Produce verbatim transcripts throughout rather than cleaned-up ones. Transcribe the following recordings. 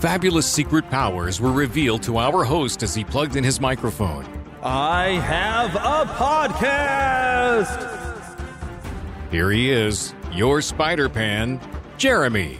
Fabulous secret powers were revealed to our host as he plugged in his microphone. I have a podcast! Here he is, your Spider-Pan, Jeremy.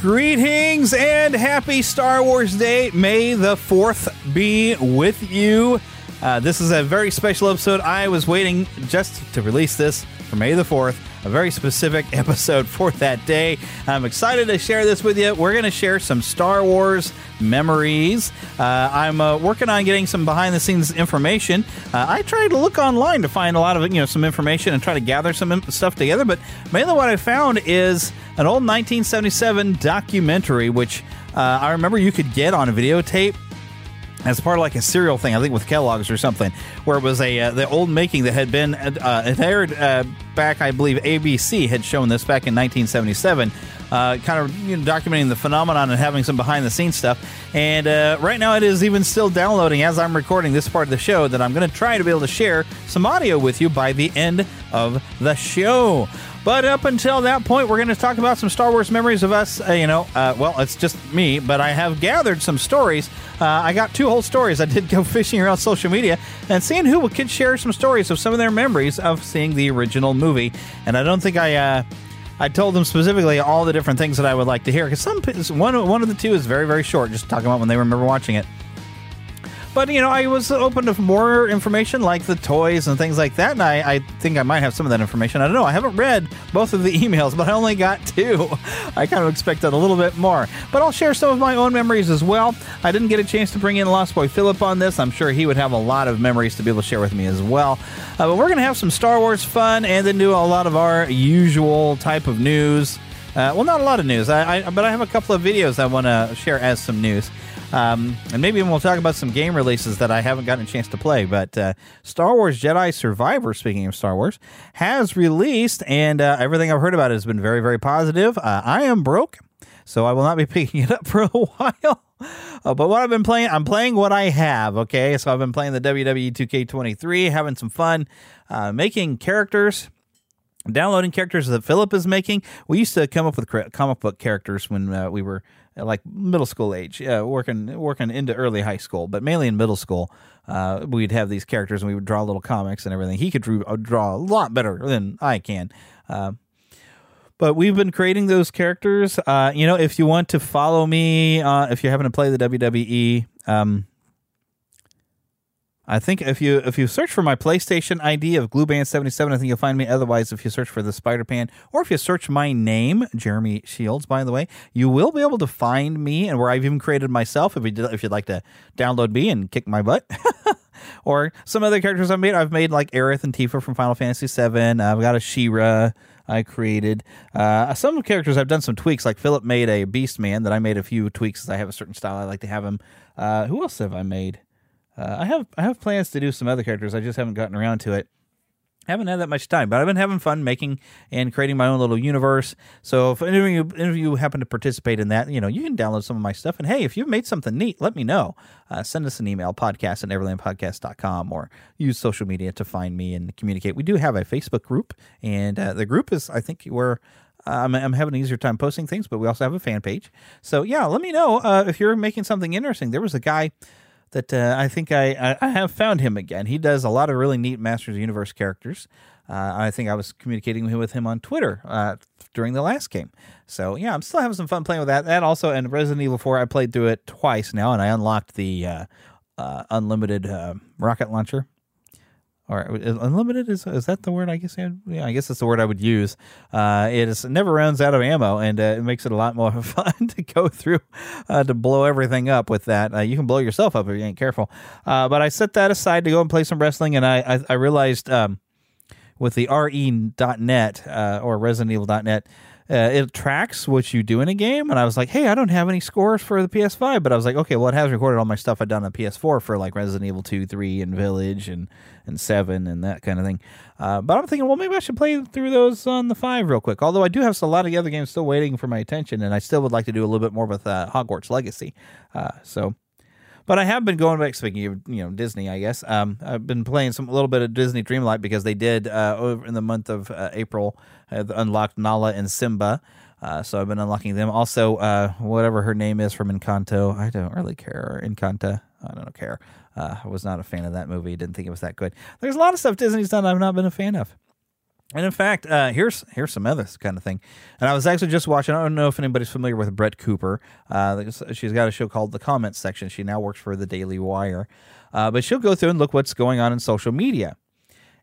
Greetings and happy Star Wars Day. May the fourth be with you. Uh, this is a very special episode. I was waiting just to release this for May the fourth. A very specific episode for that day. I'm excited to share this with you. We're going to share some Star Wars memories. Uh, I'm uh, working on getting some behind-the-scenes information. Uh, I tried to look online to find a lot of you know some information and try to gather some stuff together, but mainly what I found is an old nineteen seventy-seven documentary, which uh, I remember you could get on a videotape. As part of like a cereal thing, I think with Kellogg's or something, where it was a uh, the old making that had been uh, it aired uh, back, I believe A B C had shown this back in nineteen seventy-seven, uh, kind of you know, documenting the phenomenon and having some behind the scenes stuff. And uh, right now, it is even still downloading as I'm recording this part of the show that I'm going to try to be able to share some audio with you by the end of the show. But up until that point, we're going to talk about some Star Wars memories of us. Uh, you know, uh, well, it's just me, but I have gathered some stories. Uh, I got two whole stories. I did go fishing around social media and seeing who could share some stories of some of their memories of seeing the original movie. And I don't think I uh, I told them specifically all the different things that I would like to hear, because some one one of the two is very, very short, just talking about when they remember watching it. But, you know, I was open to more information like the toys and things like that, and I, I think I might have some of that information. I don't know. I haven't read both of the emails, but I only got two. I kind of expected a little bit more. But I'll share some of my own memories as well. I didn't get a chance to bring in Lost Boy Philip on this. I'm sure he would have a lot of memories to be able to share with me as well. Uh, but we're going to have some Star Wars fun and then do a lot of our usual type of news. Uh, well, not a lot of news, I, I, but I have a couple of videos I want to share as some news. Um, and maybe we'll talk about some game releases that I haven't gotten a chance to play. But uh, Star Wars Jedi Survivor, speaking of Star Wars, has released. And uh, everything I've heard about it has been very, very positive. Uh, I am broke, so I will not be picking it up for a while. Uh, but what I've been playing, I'm playing what I have, okay? So I've been playing the W W E two K twenty-three, having some fun, uh, making characters. Downloading characters that Philip is making. We used to come up with comic book characters when uh, we were like middle school age, uh, working working into early high school, but mainly in middle school. Uh, we'd have these characters and we would draw little comics and everything. He could drew, draw a lot better than I can. Uh, but we've been creating those characters. Uh, you know, if you want to follow me, uh, if you're having to play the W W E, um, I think if you if you search for my PlayStation I D of Glue Band seventy-seven, I think you'll find me. Otherwise, if you search for the Spider-Pan, or if you search my name, Jeremy Shields, by the way, you will be able to find me and where I've even created myself if, you did, if you'd like to download me and kick my butt. Or some other characters I've made. I've made like Aerith and Tifa from Final Fantasy seven. I've got a She-Ra I created. Uh, some characters I've done some tweaks. Like Philip made a Beastman that I made a few tweaks because I have a certain style I like to have him. Uh, who else have I made? Uh, I have I have plans to do some other characters. I just haven't gotten around to it. I haven't had that much time, but I've been having fun making and creating my own little universe. So if any of you, any of you happen to participate in that, you know, you can download some of my stuff. And hey, if you've made something neat, let me know. Uh, send us an email, podcast at neverland podcast dot com, or use social media to find me and communicate. We do have a Facebook group, and uh, the group is, I think, where... I'm, I'm having an easier time posting things, but we also have a fan page. So yeah, let me know uh, if you're making something interesting. There was a guy... that uh, I think I, I have found him again. He does a lot of really neat Masters of the Universe characters. Uh, I think I was communicating with him on Twitter uh, during the last game. So, yeah, I'm still having some fun playing with that. That also, and Resident Evil four, I played through it twice now, and I unlocked the uh, uh, unlimited uh, rocket launcher. Or unlimited, is is that the word? I guess yeah, I guess that's the word I would use. Uh, it is, never runs out of ammo, and uh, it makes it a lot more fun to go through uh, to blow everything up with that. Uh, you can blow yourself up if you ain't careful. Uh, but I set that aside to go and play some wrestling, and I I, I realized um, with the R E dot net uh, or Resident Evil dot net, uh, it tracks what you do in a game. And I was like, hey, I don't have any scores for the P S five, but I was like, okay, well, it has recorded all my stuff I've done on P S four for like Resident Evil two, three, and Village, and and seven and that kind of thing. Uh, but I'm thinking, well, maybe I should play through those on the five real quick. Although I do have a lot of the other games still waiting for my attention, and I still would like to do a little bit more with uh, Hogwarts Legacy. Uh, so, but I have been going back, speaking of, you know, Disney, I guess. Um, I've been playing some a little bit of Disney Dreamlight because they did uh, over in the month of uh, April uh, unlocked Nala and Simba. Uh, so I've been unlocking them. Also, uh, whatever her name is from Encanto, I don't really care. Encanta, I don't care. Uh, I was not a fan of that movie. Didn't think it was that good. There's a lot of stuff Disney's done I've not been a fan of. And in fact, uh, here's here's some other kind of thing. And I was actually just watching, I don't know if anybody's familiar with Brett Cooper. Uh, she's got a show called The Comments Section. She now works for The Daily Wire. Uh, but she'll go through and look what's going on in social media.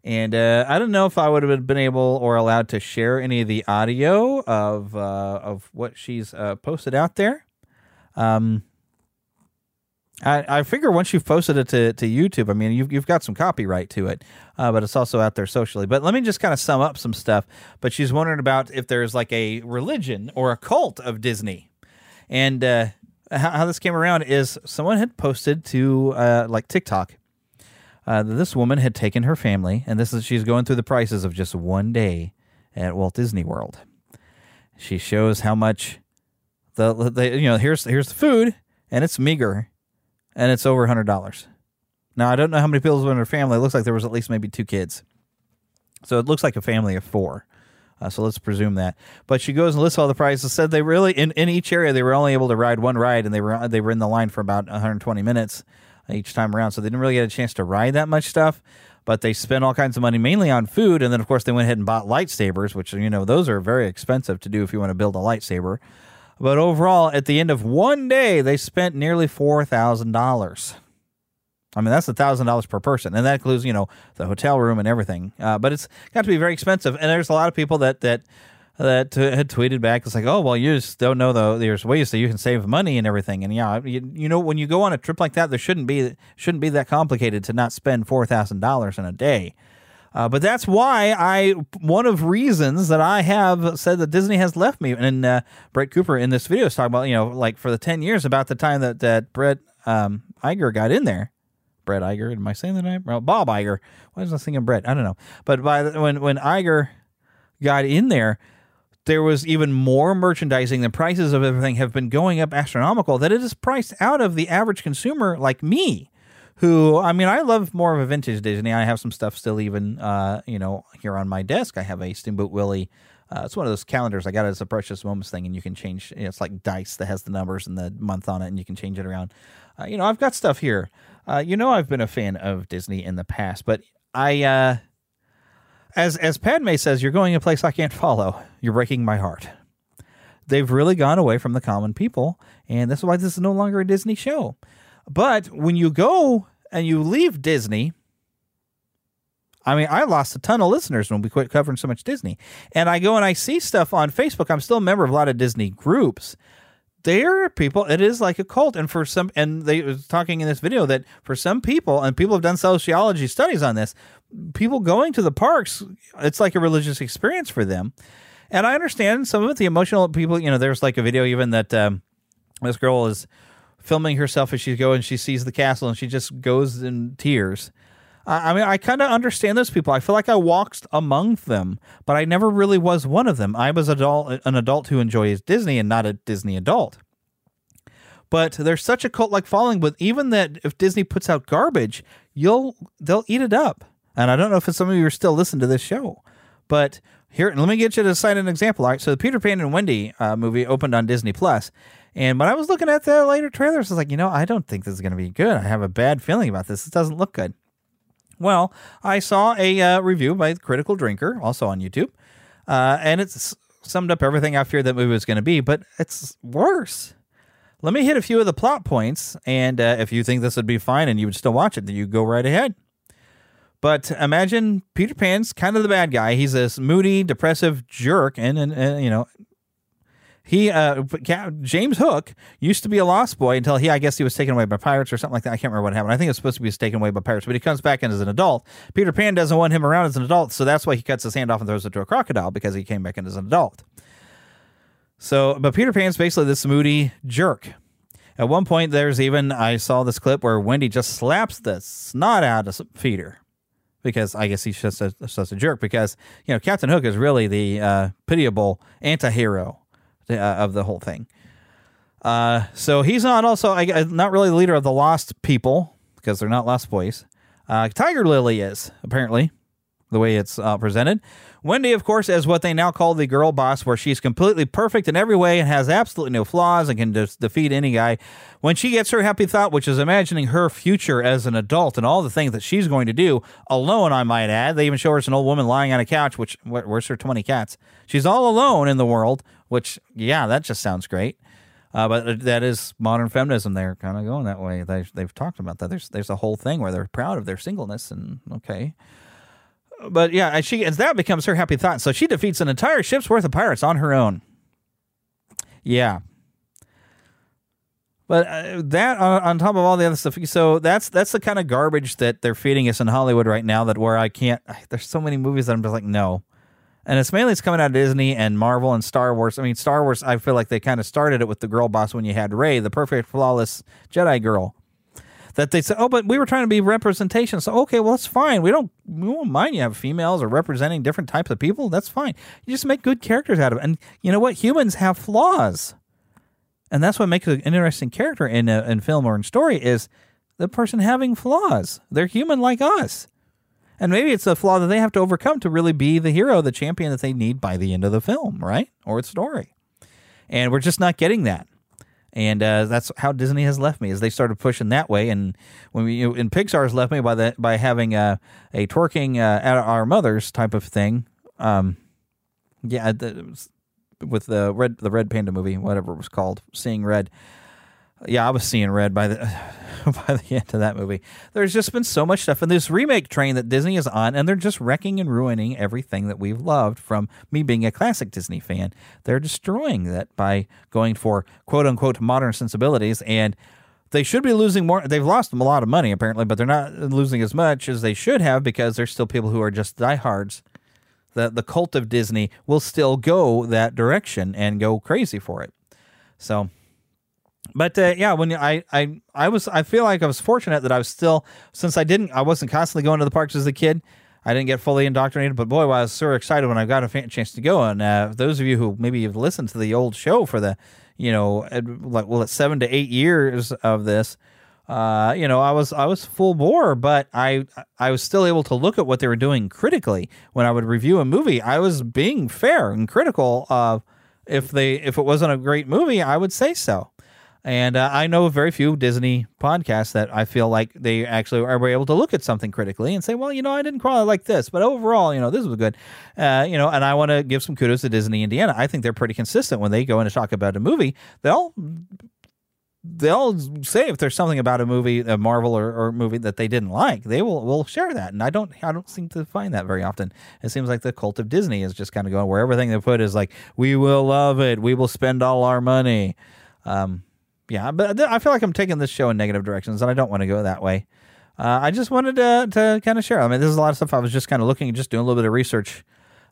And uh, I don't know if I would have been able or allowed to share any of the audio of, uh, of what she's uh, posted out there. Um I, I figure once you've posted it to, to YouTube, I mean, you've, you've got some copyright to it, uh, but it's also out there socially. But let me just kind of sum up some stuff. But she's wondering about if there's like a religion or a cult of Disney. And uh, how, how this came around is someone had posted to uh, like TikTok. Uh, this woman had taken her family, and this is she's going through the prices of just one day at Walt Disney World. She shows how much, the, the you know, here's here's the food, and it's meager. And it's over one hundred dollars. Now, I don't know how many people were in her family. It looks like there was at least maybe two kids. So it looks like a family of four. Uh, so let's presume that. But she goes and lists all the prices. Said they really, in, in each area, they were only able to ride one ride, and they were they were in the line for about one hundred twenty minutes each time around. So they didn't really get a chance to ride that much stuff. But they spent all kinds of money, mainly on food. And then, of course, they went ahead and bought lightsabers, which, you know, those are very expensive to do if you want to build a lightsaber. But overall, at the end of one day, they spent nearly four thousand dollars. I mean, that's one thousand dollars per person. And that includes, you know, the hotel room and everything. Uh, but it's got to be very expensive. And there's a lot of people that that that uh, had tweeted back. It's like, oh, well, you just don't know, though. There's ways that you can save money and everything. And, yeah, you, you know, when you go on a trip like that, there shouldn't be shouldn't be that complicated to not spend four thousand dollars in a day. Uh, but that's why I, one of reasons that I have said that Disney has left me. And uh, Brett Cooper in this video is talking about, you know, like for the ten years, about the time that, that Brett um, Iger got in there. Brett Iger, am I saying the name? Well, Bob Iger. Why was I thinking Brett? I don't know. But by the, when, when Iger got in there, there was even more merchandising. The prices of everything have been going up astronomical that it is priced out of the average consumer like me. Who, I mean, I love more of a vintage Disney. I have some stuff still even, uh, you know, here on my desk. I have a Steamboat Willie. Uh, it's one of those calendars. I got it as a Precious Moments thing, and you can change. You know, it's like dice that has the numbers and the month on it, and you can change it around. Uh, you know, I've got stuff here. Uh, you know, I've been a fan of Disney in the past, but I, uh, as as Padme says, you're going a place I can't follow. You're breaking my heart. They've really gone away from the common people, and that's why this is no longer a Disney show. But when you go and you leave Disney, I mean, I lost a ton of listeners when we quit covering so much Disney. And I go and I see stuff on Facebook. I'm still a member of a lot of Disney groups. There are people, it is like a cult. And for some, and they were talking in this video that for some people, and people have done sociology studies on this, people going to the parks, it's like a religious experience for them. And I understand some of it, the emotional people, you know, there's like a video even that um, this girl is filming herself as she goes and she sees the castle and she just goes in tears. I mean, I kind of understand those people. I feel like I walked among them, but I never really was one of them. I was adult, an adult who enjoys Disney and not a Disney adult. But there's such a cult-like following with even that if Disney puts out garbage, you'll they'll eat it up. And I don't know if some of you are still listening to this show, but here, let me get you to cite an example. All right, so the Peter Pan and Wendy uh, movie opened on Disney Plus. And when I was looking at the later trailers, I was like, you know, I don't think this is going to be good. I have a bad feeling about this. It doesn't look good. Well, I saw a uh, review by Critical Drinker, also on YouTube, uh, and it's summed up everything I feared that movie was going to be, but it's worse. Let me hit a few of the plot points, and uh, if you think this would be fine and you would still watch it, then you go right ahead. But imagine Peter Pan's kind of the bad guy. He's this moody, depressive jerk, and, and, and you know, he uh, James Hook used to be a lost boy until he, I guess, he was taken away by pirates or something like that. I can't remember what happened. I think it was supposed to be taken away by pirates, but he comes back in as an adult. Peter Pan doesn't want him around as an adult, so that's why he cuts his hand off and throws it to a crocodile, because he came back in as an adult. So, but Peter Pan's basically this moody jerk. At one point, there's even, I saw this clip where Wendy just slaps the snot out of Peter, because I guess he's just a, such a jerk, because, you know, Captain Hook is really the uh, pitiable anti-hero uh, of the whole thing. Uh, so he's not also, I, not really the leader of the Lost People, because they're not Lost Boys. Uh, Tiger Lily is, apparently, the way it's uh, presented. Wendy, of course, is what they now call the girl boss, where she's completely perfect in every way and has absolutely no flaws and can just defeat any guy. When she gets her happy thought, which is imagining her future as an adult and all the things that she's going to do alone, I might add. They even show her as an old woman lying on a couch, which, where's her twenty cats? She's all alone in the world, which, yeah, that just sounds great. Uh, but that is modern feminism. They're kind of going that way. They, they've talked about that. There's, there's a whole thing where they're proud of their singleness, and okay. But yeah, and she and that becomes her happy thought. So she defeats an entire ship's worth of pirates on her own. Yeah. But uh, that on, on top of all the other stuff. So that's that's the kind of garbage that they're feeding us in Hollywood right now. That where I can't. There's so many movies that I'm just like, no. And it's mainly it's coming out of Disney and Marvel and Star Wars. I mean, Star Wars, I feel like they kind of started it with the girl boss when you had Rey, the perfect, flawless Jedi girl. That they said, oh, but we were trying to be representation. So, okay, well, that's fine. We don't we won't mind you have females or representing different types of people. That's fine. You just make good characters out of it. And you know what? Humans have flaws. And that's what makes an interesting character in a, in film or in story is the person having flaws. They're human like us. And maybe it's a flaw that they have to overcome to really be the hero, the champion that they need by the end of the film, right? Or the story. And we're just not getting that. And uh, that's how Disney has left me, is they started pushing that way. And when we, you know, and Pixar's left me by the by having a, a twerking uh, at our mothers type of thing. Um, yeah, the, with the red the Red Panda movie, whatever it was called, Seeing Red. Yeah, I was seeing red by the by the end of that movie. There's just been so much stuff in this remake train that Disney is on, and they're just wrecking and ruining everything that we've loved from me being a classic Disney fan. They're destroying that by going for quote-unquote modern sensibilities, and they should be losing more. They've lost a lot of money, apparently, but they're not losing as much as they should have because there's still people who are just diehards. The, the cult of Disney will still go that direction and go crazy for it. So... But uh, yeah, when I, I I was I feel like I was fortunate that I was still since I didn't I wasn't constantly going to the parks as a kid. I didn't get fully indoctrinated, but boy, well, I was so excited when I got a chance to go. And uh, those of you who maybe have listened to the old show for the you know like well it's seven to eight years of this, uh, you know I was I was full bore, but I I was still able to look at what they were doing critically when I would review a movie. I was being fair and critical of if they if it wasn't a great movie, I would say so. And uh, I know very few Disney podcasts that I feel like they actually are able to look at something critically and say, well, you know, I didn't qualify like this, but overall, you know, this was good. Uh, you know, and I want to give some kudos to Disney Indiana. I think they're pretty consistent when they go in to talk about a movie. They'll they'll say if there's something about a movie, a Marvel or, or movie that they didn't like, they will will share that. And I don't I don't seem to find that very often. It seems like the cult of Disney is just kind of going where everything they put is like, we will love it. We will spend all our money. Um Yeah, but I feel like I'm taking this show in negative directions, and I don't want to go that way. Uh, I just wanted to, to kind of share. I mean, this is a lot of stuff I was just kind of looking, just doing a little bit of research,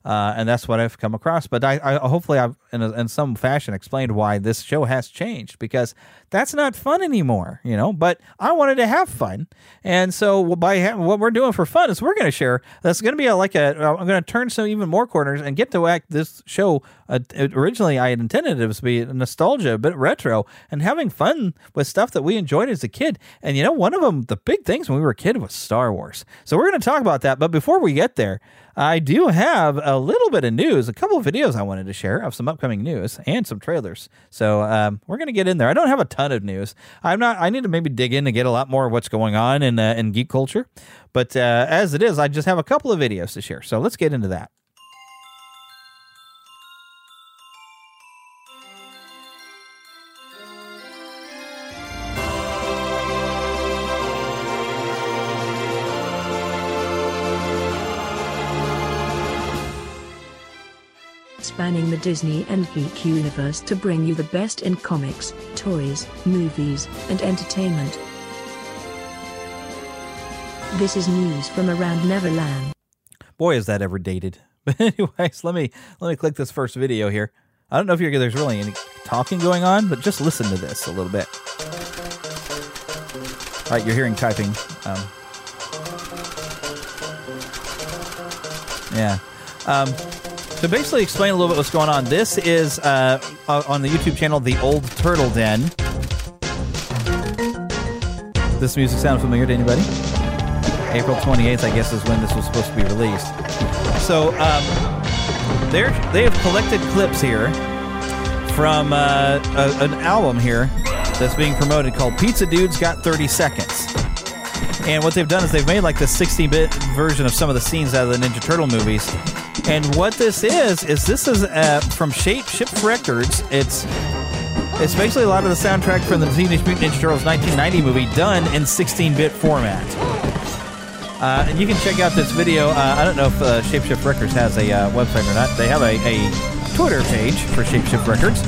uh, and that's what I've come across. But I, I hopefully I've, in, a, in some fashion, explained why this show has changed, because that's not fun anymore, you know. But I wanted to have fun, and so by ha- what we're doing for fun is we're going to share. That's going to be a, like a I'm going to turn some even more corners and get to act this show. Uh, originally, I had intended it was to be nostalgia, a bit retro, and having fun with stuff that we enjoyed as a kid. And, you know, one of them, the big things when we were a kid was Star Wars. So we're going to talk about that. But before we get there, I do have a little bit of news, a couple of videos I wanted to share of some upcoming news and some trailers. So um, we're going to get in there. I don't have a ton of news. I'm not. I need to maybe dig in to get a lot more of what's going on in uh, in geek culture. But uh, as it is, I just have a couple of videos to share. So let's get into that. Spanning the Disney and geek universe to bring you the best in comics, toys, movies, and entertainment. This is news from around Neverland. Boy, is that ever dated. But anyways, let me let me click this first video here. I don't know if you're, there's really any talking going on, but just listen to this a little bit. All right, you're hearing typing. Um, yeah. Um... So basically explain a little bit what's going on. This is uh, on the YouTube channel, The Old Turtle Den. This music sound familiar to anybody? April twenty-eighth, I guess, is when this was supposed to be released. So um, they're, they have collected clips here from uh, a, an album here that's being promoted called Pizza Dudes Got thirty seconds. And what they've done is they've made like the sixteen-bit version of some of the scenes out of the Ninja Turtle movies. And what this is, is this is uh, from Shapeshift Records. It's it's basically a lot of the soundtrack from the Teenage Mutant Ninja Turtles nineteen ninety movie done in sixteen-bit format. Uh, and you can check out this video. Uh, I don't know if uh, Shapeshift Records has a uh, website or not. They have a, a Twitter page for Shapeshift Records.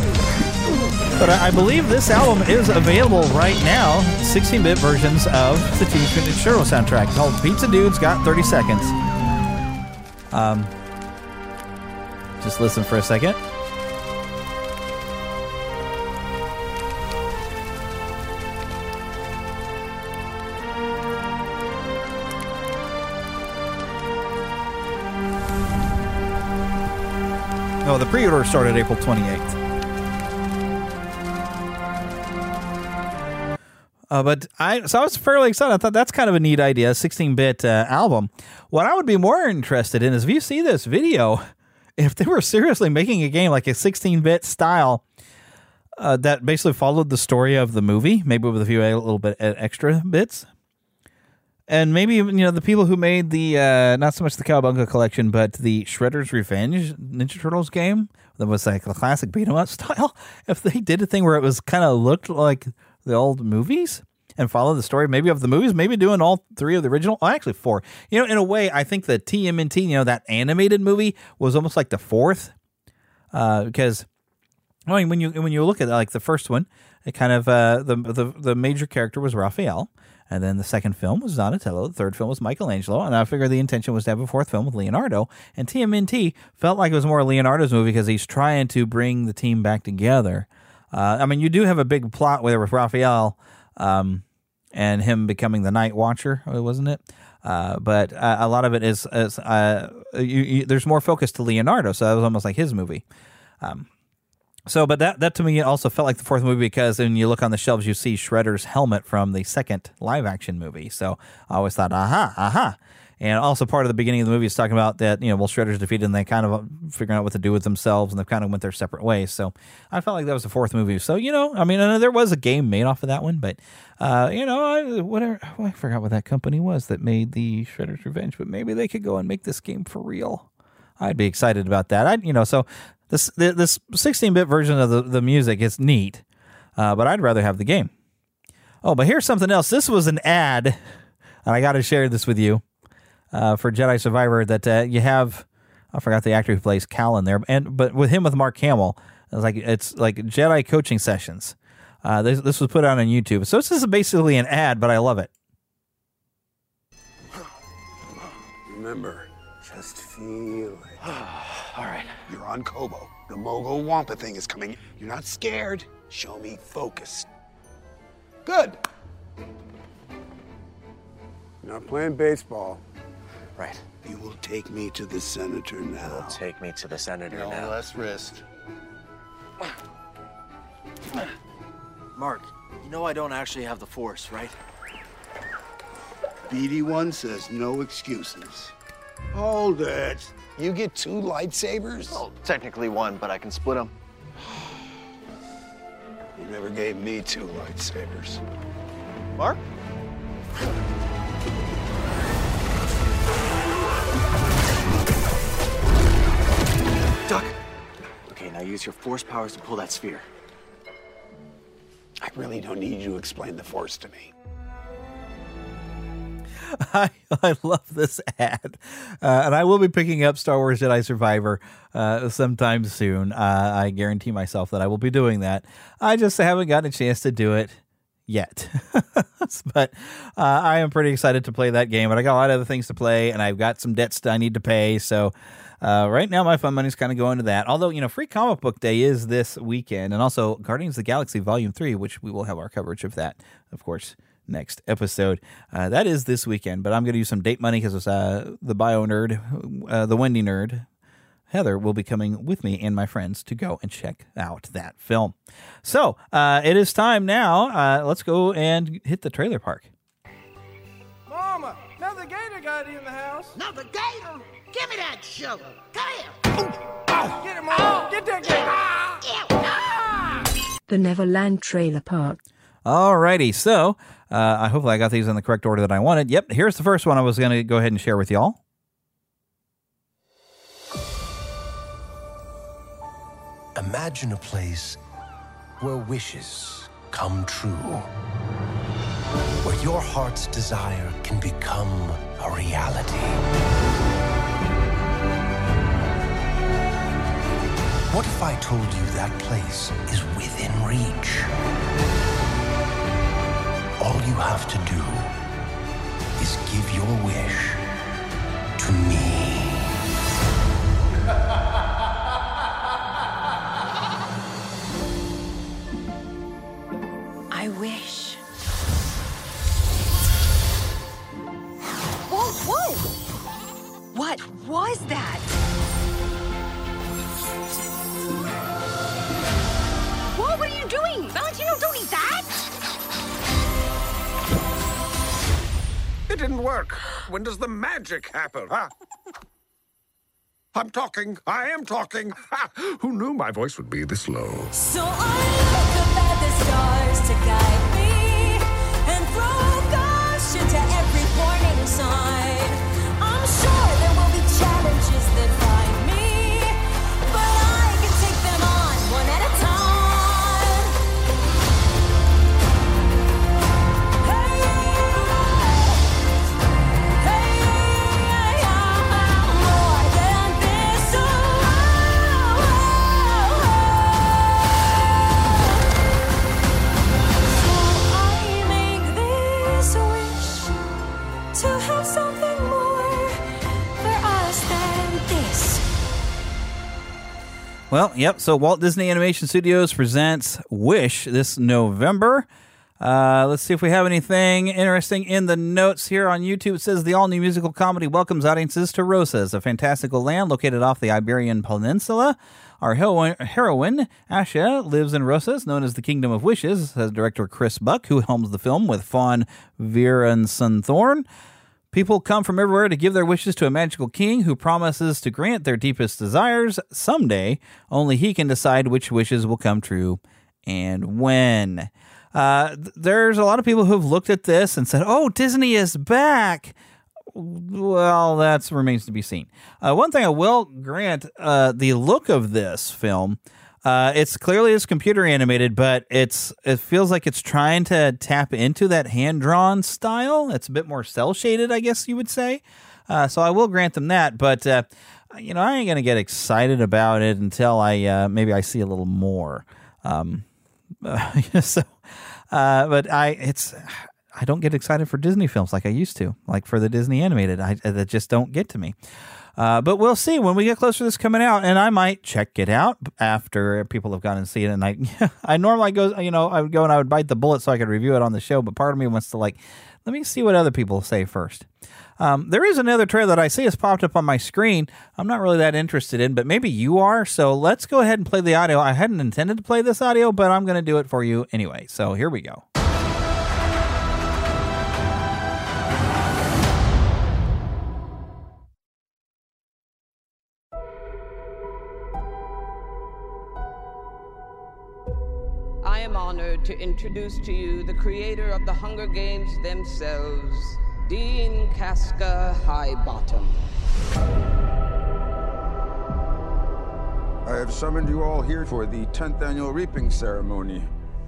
But I, I believe this album is available right now, sixteen-bit versions of the Teenage Mutant Ninja Turtles soundtrack called Pizza Dudes Got thirty seconds. Um... Just listen for a second. Oh, the pre-order started April twenty-eighth. Uh, but I, so I was fairly excited. I thought that's kind of a neat idea, a sixteen-bit uh, album. What I would be more interested in is if you see this video, if they were seriously making a game like a sixteen-bit style uh, that basically followed the story of the movie, maybe with a few a little bit extra bits, and maybe you know the people who made the uh, not so much the Cowabunga collection, but the Shredder's Revenge Ninja Turtles game that was like a classic beat 'em up style. If they did a thing where it was kind of looked like the old movies and follow the story maybe of the movies, maybe doing all three of the original, well, actually four. You know, in a way, I think the T M N T, you know, that animated movie was almost like the fourth uh, because I mean, when you when you look at like the first one, it kind of uh, the, the the major character was Raphael, and then the second film was Donatello, the third film was Michelangelo, and I figure the intention was to have a fourth film with Leonardo, and T M N T felt like it was more Leonardo's movie because he's trying to bring the team back together. Uh, I mean, you do have a big plot where with Raphael Um, and him becoming the Night Watcher, wasn't it? Uh, but uh, a lot of it is, is uh, you, you, there's more focus to Leonardo, so that was almost like his movie. Um, so, but that that to me also felt like the fourth movie because when you look on the shelves, you see Shredder's helmet from the second live-action movie. So I always thought, aha, aha. And also part of the beginning of the movie is talking about that, you know, well, Shredder's defeated and they kind of figuring out what to do with themselves and they've kind of went their separate ways. So I felt like that was the fourth movie. So, you know, I mean, I know there was a game made off of that one, but, uh, you know, I, whatever, oh, I forgot what that company was that made the Shredder's Revenge, but maybe they could go and make this game for real. I'd be excited about that. I, you know, so this this sixteen-bit version of the, the music is neat, uh, but I'd rather have the game. Oh, but here's something else. This was an ad, and I got to share this with you. Uh, for Jedi Survivor, that uh, you have, I forgot the actor who plays Cal in there, and but with him with Mark Hamill, it's like it's like Jedi coaching sessions. Uh, this this was put out on YouTube, so this is basically an ad, but I love it. Remember, just feel it. All right, you're on Kobo. The Mogo Wampa thing is coming. You're not scared. Show me focus. Good. You're not playing baseball. Right. You will take me to the senator now. You will take me to the senator no now. No less risk. Mark, you know I don't actually have the force, right? B D one says no excuses. Hold it. You get two lightsabers? Well, technically one, but I can split them. You never gave me two lightsabers. Mark? Duck. Okay, now use your force powers to pull that sphere. I really don't need you to explain the force to me. I, I love this ad, uh, and I will be picking up Star Wars Jedi Survivor uh, sometime soon. Uh, I guarantee myself that I will be doing that. I just haven't gotten a chance to do it yet, but uh, I am pretty excited to play that game. But I got a lot of other things to play, and I've got some debts I need to pay. So uh, right now, my fun money's kind of going to that. Although, you know, Free Comic Book Day is this weekend, and also Guardians of the Galaxy Volume three, which we will have our coverage of that, of course, next episode. Uh, that is this weekend, but I'm going to use some date money because uh, the bio nerd, uh, the Wendy nerd, Heather will be coming with me and my friends to go and check out that film. So uh, it is time now. Uh, let's go and hit the trailer park. Mama, now the gator got in the house. Now the gator? Give me that shovel. Come here. Oh. Oh. Get him all. Oh. Get that gator. Ah. Ah. The Neverland Trailer Park. Alrighty, so uh, I hopefully I got these in the correct order that I wanted. Yep, here's the first one I was going to go ahead and share with y'all. Imagine a place where wishes come true, where your heart's desire can become a reality. What if I told you that place is within reach? All you have to do is give your wish to me. I wish. Whoa, whoa! What was that? Whoa, what are you doing? Valentino, don't eat that! It didn't work. When does the magic happen? Huh? I'm talking. I am talking. Ha! Who knew my voice would be this low? So I look up at the stars to guide me and throw gosh into every warning sign. I'm sure there will be challenges that find me, but I can take them on one at a time. Well, yep, so Walt Disney Animation Studios presents Wish this November. Uh, let's see if we have anything interesting in the notes here on YouTube. It says the all-new musical comedy welcomes audiences to Rosas, a fantastical land located off the Iberian Peninsula. Our heroine, heroine Asha, lives in Rosas, known as the Kingdom of Wishes, says director Chris Buck, who helms the film with Fawn Virenson-Thorne. People come from everywhere to give their wishes to a magical king who promises to grant their deepest desires someday. Only he can decide which wishes will come true and when. Uh, th- there's a lot of people who have looked at this and said, oh, Disney is back. Well, that remains to be seen. Uh, one thing I will grant, uh, the look of this film, uh, it's clearly is computer animated, but it's it feels like it's trying to tap into that hand-drawn style. It's a bit more cel-shaded, I guess you would say. Uh, so I will grant them that, but uh, you know, I ain't gonna get excited about it until I uh, maybe I see a little more. Um, uh, so, uh, but I it's I don't get excited for Disney films like I used to, like for the Disney animated. I that just don't get to me. Uh, but we'll see when we get closer to this coming out, and I might check it out after people have gone and seen it. And I, I normally go, you know, I would go and I would bite the bullet so I could review it on the show. But part of me wants to like, let me see what other people say first. Um, there is another trailer that I see has popped up on my screen. I'm not really that interested in, but maybe you are. So let's go ahead and play the audio. I hadn't intended to play this audio, but I'm going to do it for you anyway. So here we go. honored to introduce to you the creator of the Hunger Games themselves, Dean Casca Highbottom. I have summoned you all here for the tenth annual reaping ceremony,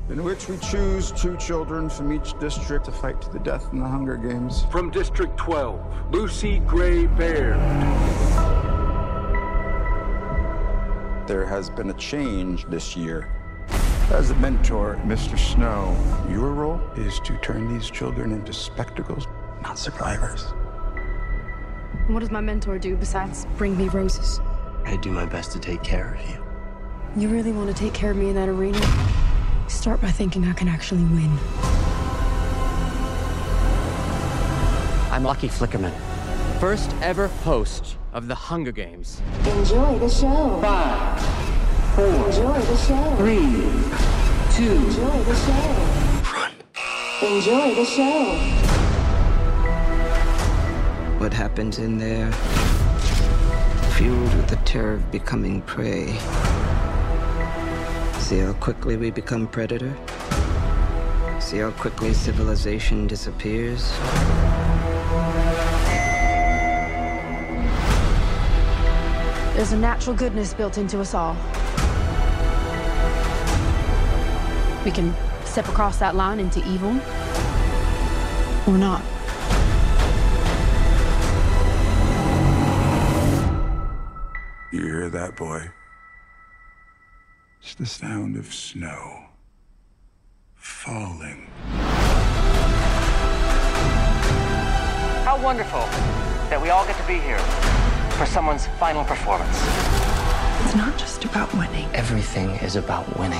in which we choose two children from each district to fight to the death in the Hunger Games. From District twelve, Lucy Gray Baird. There has been a change this year. As a mentor, Mister Snow, your role is to turn these children into spectacles, not survivors. What does my mentor do besides bring me roses? I do my best to take care of you. You really want to take care of me in that arena? Start by thinking I can actually win. I'm Lucky Flickerman, first ever host of the Hunger Games. Enjoy the show. Five, four, enjoy the show. Three, two, enjoy the show. Run. Enjoy the show. What happens in there, fueled with the terror of becoming prey. See how quickly we become predator? See how quickly civilization disappears? There's a natural goodness built into us all. We can step across that line into evil, or not. You hear that, boy? It's the sound of snow falling. How wonderful that we all get to be here for someone's final performance. It's not just about winning. Everything is about winning.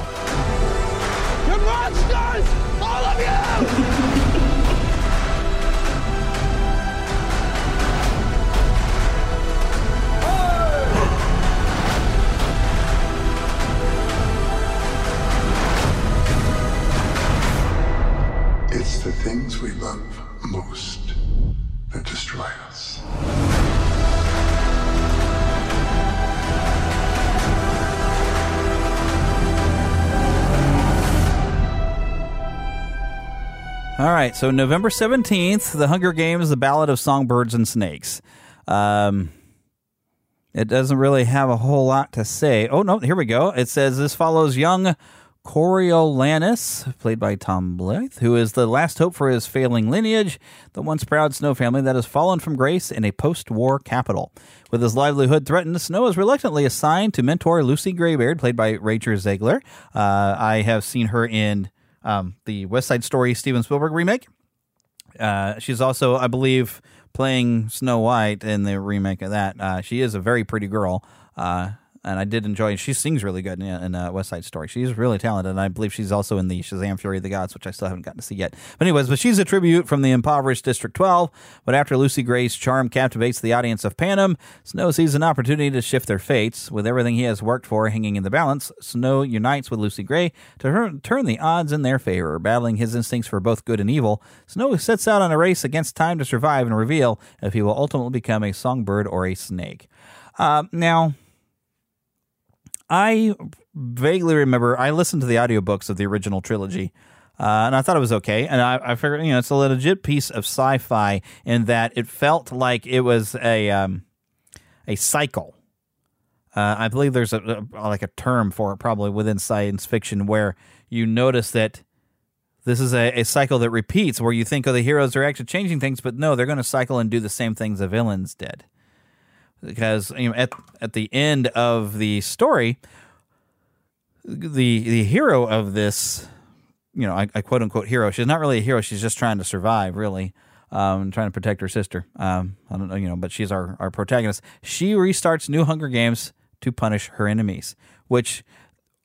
You're monsters! All of you! Hey! It's the things we love most that destroy us. All right, so November seventeenth, The Hunger Games, The Ballad of Songbirds and Snakes. Um, it doesn't really have a whole lot to say. Oh, no, here we go. It says, this follows young Coriolanus, played by Tom Blythe, who is the last hope for his failing lineage, the once proud Snow family that has fallen from grace in a post-war capital. With his livelihood threatened, Snow is reluctantly assigned to mentor Lucy Greybeard, played by Rachel Zegler. Uh, I have seen her in... Um, the West Side Story Steven Spielberg remake. Uh, she's also, I believe, playing Snow White in the remake of that. Uh, she is a very pretty girl, uh, and I did enjoy it. She sings really good in, in uh, West Side Story. She's really talented, and I believe she's also in the Shazam Fury of the Gods, which I still haven't gotten to see yet. But anyways, but she's a tribute from the impoverished District twelve, but after Lucy Gray's charm captivates the audience of Panem, Snow sees an opportunity to shift their fates. With everything he has worked for hanging in the balance, Snow unites with Lucy Gray to her- turn the odds in their favor. Battling his instincts for both good and evil, Snow sets out on a race against time to survive and reveal if he will ultimately become a songbird or a snake. Uh, now... I vaguely remember I listened to the audiobooks of the original trilogy, uh, and I thought it was okay. And I, I figured, you know, it's a legit piece of sci-fi in that it felt like it was a um, a cycle. Uh, I believe there's a, a like a term for it probably within science fiction where you notice that this is a, a cycle that repeats, where you think, oh, the heroes are actually changing things, but no, they're going to cycle and do the same things the villains did. Because you know, at at the end of the story, the the hero of this, you know, I, I quote unquote hero. She's not really a hero. She's just trying to survive, really, um, trying to protect her sister. Um, I don't know, you know, but she's our, our protagonist. She restarts new Hunger Games to punish her enemies, which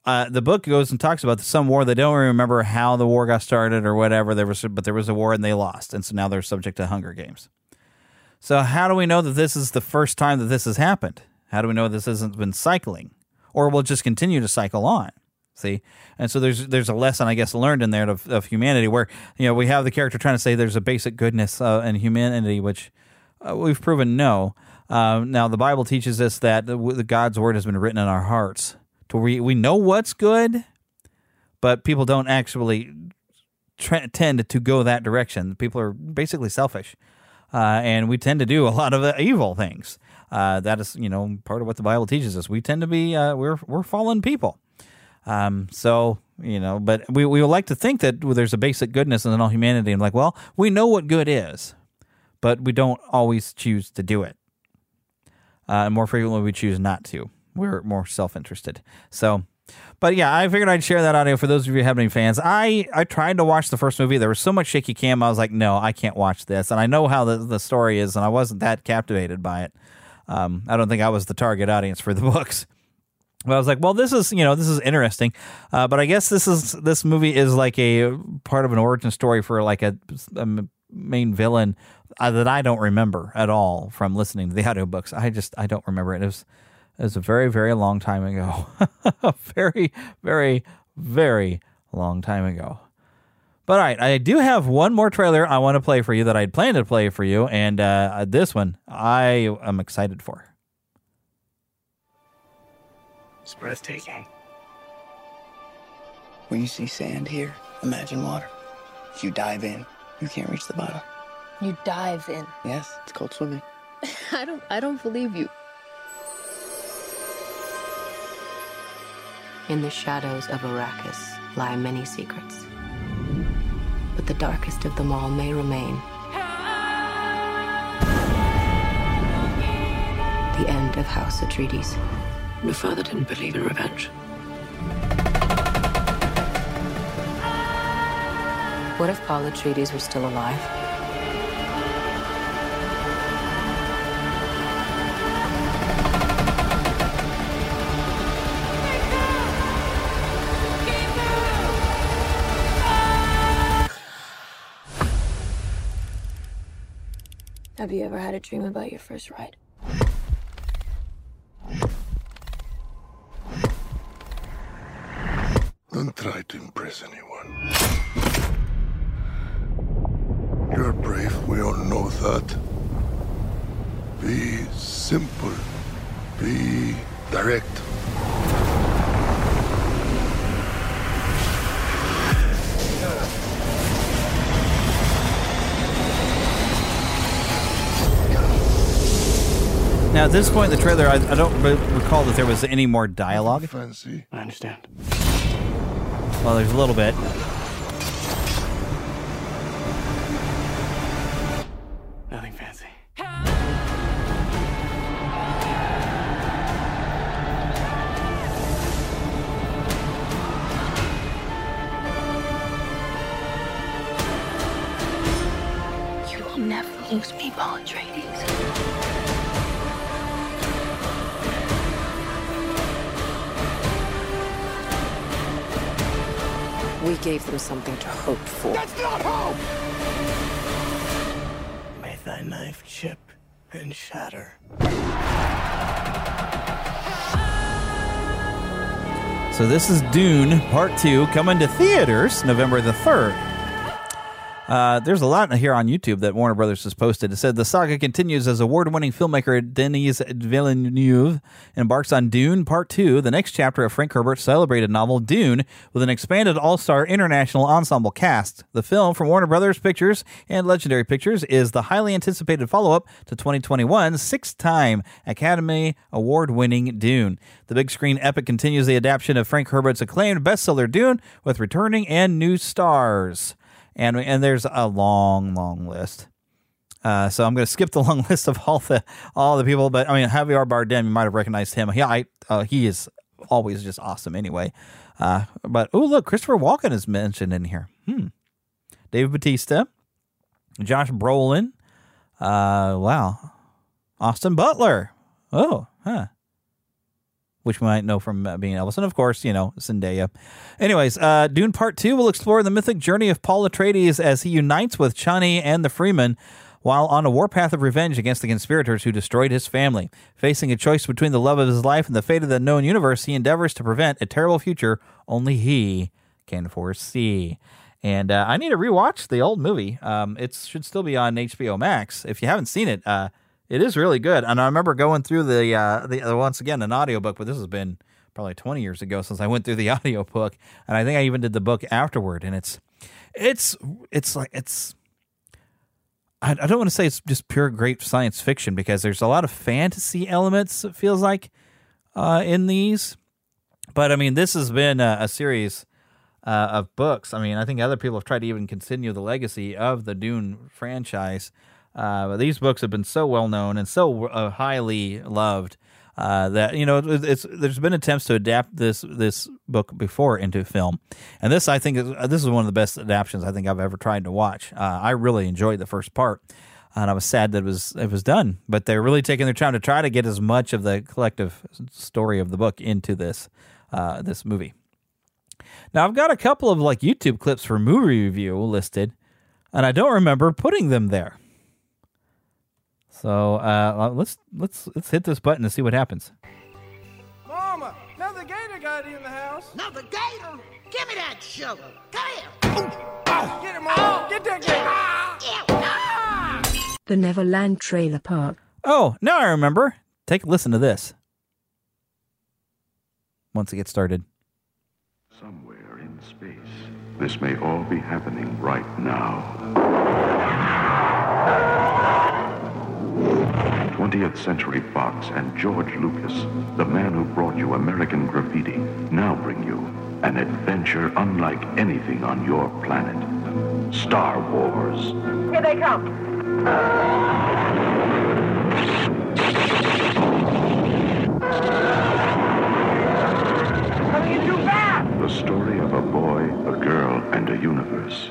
uh, the book goes and talks about some war. They don't remember how the war got started or whatever. There was, but there was a war and they lost, and so now they're subject to Hunger Games. So how do we know that this is the first time that this has happened? How do we know this hasn't been cycling? Or we'll just continue to cycle on, see? And so there's there's a lesson, I guess, learned in there of, of humanity where, you know, we have the character trying to say there's a basic goodness uh, in humanity, which uh, we've proven no. Uh, now, the Bible teaches us that the, the God's word has been written in our hearts. To we, we know what's good, but people don't actually tra- tend to go that direction. People are basically selfish, uh, and we tend to do a lot of uh, evil things. Uh, that is, you know, part of what the Bible teaches us. We tend to be uh, we're we're fallen people. Um, so, you know, but we, we like to think that there's a basic goodness in all humanity. I'm like, well, we know what good is, but we don't always choose to do it. Uh, and more frequently, we choose not to. We're more self-interested. So, but yeah, I figured I'd share that audio for those of you who have any fans. I, I tried to watch the first movie. There was so much shaky cam. I was like, no, I can't watch this. And I know how the, the story is, and I wasn't that captivated by it. Um, I don't think I was the target audience for the books. But I was like, well, this is, you know, this is interesting. Uh, but I guess this is this movie is like a part of an origin story for like a, a main villain uh, that I don't remember at all from listening to the audiobooks. I just, I don't remember it. It was, it was a very, very long time ago. very, very, very long time ago. But all right, I do have one more trailer I want to play for you that I'd planned to play for you. And uh, this one I am excited for. It's breathtaking. When you see sand here, imagine water. If you dive in, you can't reach the bottom. You dive in? Yes, it's called swimming. I don't I don't believe you. In the shadows of Arrakis lie many secrets. But the darkest of them all may remain. The end of House Atreides. Your father didn't believe in revenge. What if Paul Atreides were still alive? Have you ever had a dream about your first ride? Don't try to impress anyone. You're brave, we all know that. Be simple. Be direct. Now, at this point in the trailer, I, I don't re- recall that there was any more dialogue. Fancy. I understand. Well, there's a little bit. Nothing fancy. You will never lose me, Paul Atreides. We gave them something to hope for. That's not hope! May thy knife chip and shatter. So this is Dune Part two, coming to theaters November the third. Uh, there's a lot here on YouTube that Warner Brothers has posted. It said, the saga continues as award-winning filmmaker Denis Villeneuve embarks on Dune Part two, the next chapter of Frank Herbert's celebrated novel Dune, with an expanded all-star international ensemble cast. The film from Warner Brothers Pictures and Legendary Pictures is the highly anticipated follow-up to twenty twenty-one's six-time Academy Award-winning Dune. The big screen epic continues the adaptation of Frank Herbert's acclaimed bestseller Dune with returning and new stars. And and there's a long, long list. Uh, so I'm going to skip the long list of all the all the people. But, I mean, Javier Bardem, you might have recognized him. Yeah, I, uh, he is always just awesome anyway. Uh, but, oh, look, Christopher Walken is mentioned in here. Hmm. Dave Bautista. Josh Brolin. Uh, wow. Austin Butler. Oh, huh. Which we might know from uh, being Elvis. And, of course, you know, Zendaya. Anyways, uh, Dune Part two will explore the mythic journey of Paul Atreides as he unites with Chani and the Freemen while on a warpath of revenge against the conspirators who destroyed his family. Facing a choice between the love of his life and the fate of the known universe, he endeavors to prevent a terrible future only he can foresee. And uh, I need to rewatch the old movie. Um, it should still be on H B O Max. If you haven't seen it, uh, It is really good, and I remember going through the, uh, the uh, once again, an audiobook, but this has been probably twenty years ago since I went through the audiobook, and I think I even did the book afterward, and it's it's it's like it's I, I don't want to say it's just pure great science fiction, because there's a lot of fantasy elements, it feels like, uh, in these. But I mean, this has been a, a series uh, of books. I mean, I think other people have tried to even continue the legacy of the Dune franchise. Uh, but these books have been so well known and so uh, highly loved uh, that, you know, it's, it's there's been attempts to adapt this this book before into film, and this I think is this is one of the best adaptations I think I've ever tried to watch. Uh, I really enjoyed the first part, and I was sad that it was it was done. But they're really taking their time to try to get as much of the collective story of the book into this uh, this movie. Now I've got a couple of like YouTube clips for movie review listed, and I don't remember putting them there. So uh, let's let's let's hit this button to see what happens. Mama, another gator got in the house. Another gator? Give me that shovel. Come here. Oh. Get him, Mama. Oh. Get that gator. Yeah. Ah. The Neverland Trailer Park. Oh, now I remember. Take a listen to this. Once it gets started. Somewhere in space, this may all be happening right now. twentieth century Fox and George Lucas, the man who brought you American Graffiti, now bring you an adventure unlike anything on your planet. Star Wars. Here they come. Coming in too fast. The story of a boy, a girl, and a universe.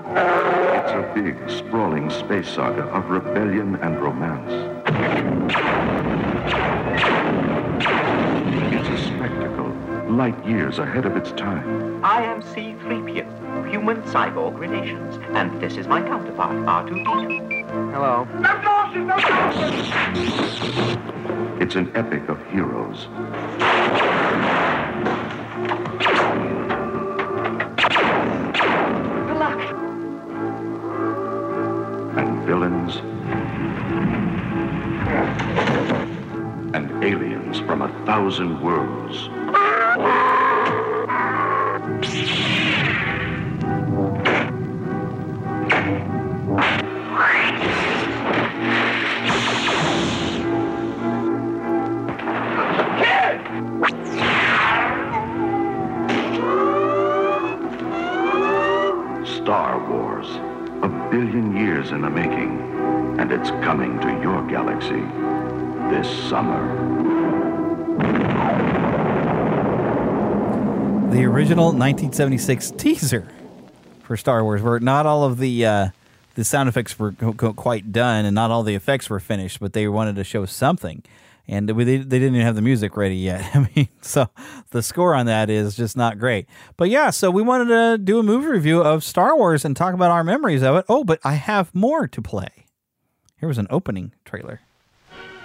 It's a big, sprawling space saga of rebellion and romance. It's a spectacle, light years ahead of its time. I am C three P O, human cyborg relations, and this is my counterpart, R two D two. Hello. No doses, no doses. It's an epic of heroes. Villains and aliens from a thousand worlds. Star Wars, a billion years in the making. And it's coming to your galaxy this summer. The original nineteen seventy-six teaser for Star Wars, where not all of the uh, the sound effects were co- co- quite done, and not all the effects were finished, but they wanted to show something, and they they didn't even have the music ready yet. I mean, so the score on that is just not great. But yeah, so we wanted to do a movie review of Star Wars and talk about our memories of it. Oh, but I have more to play. Here was an opening trailer.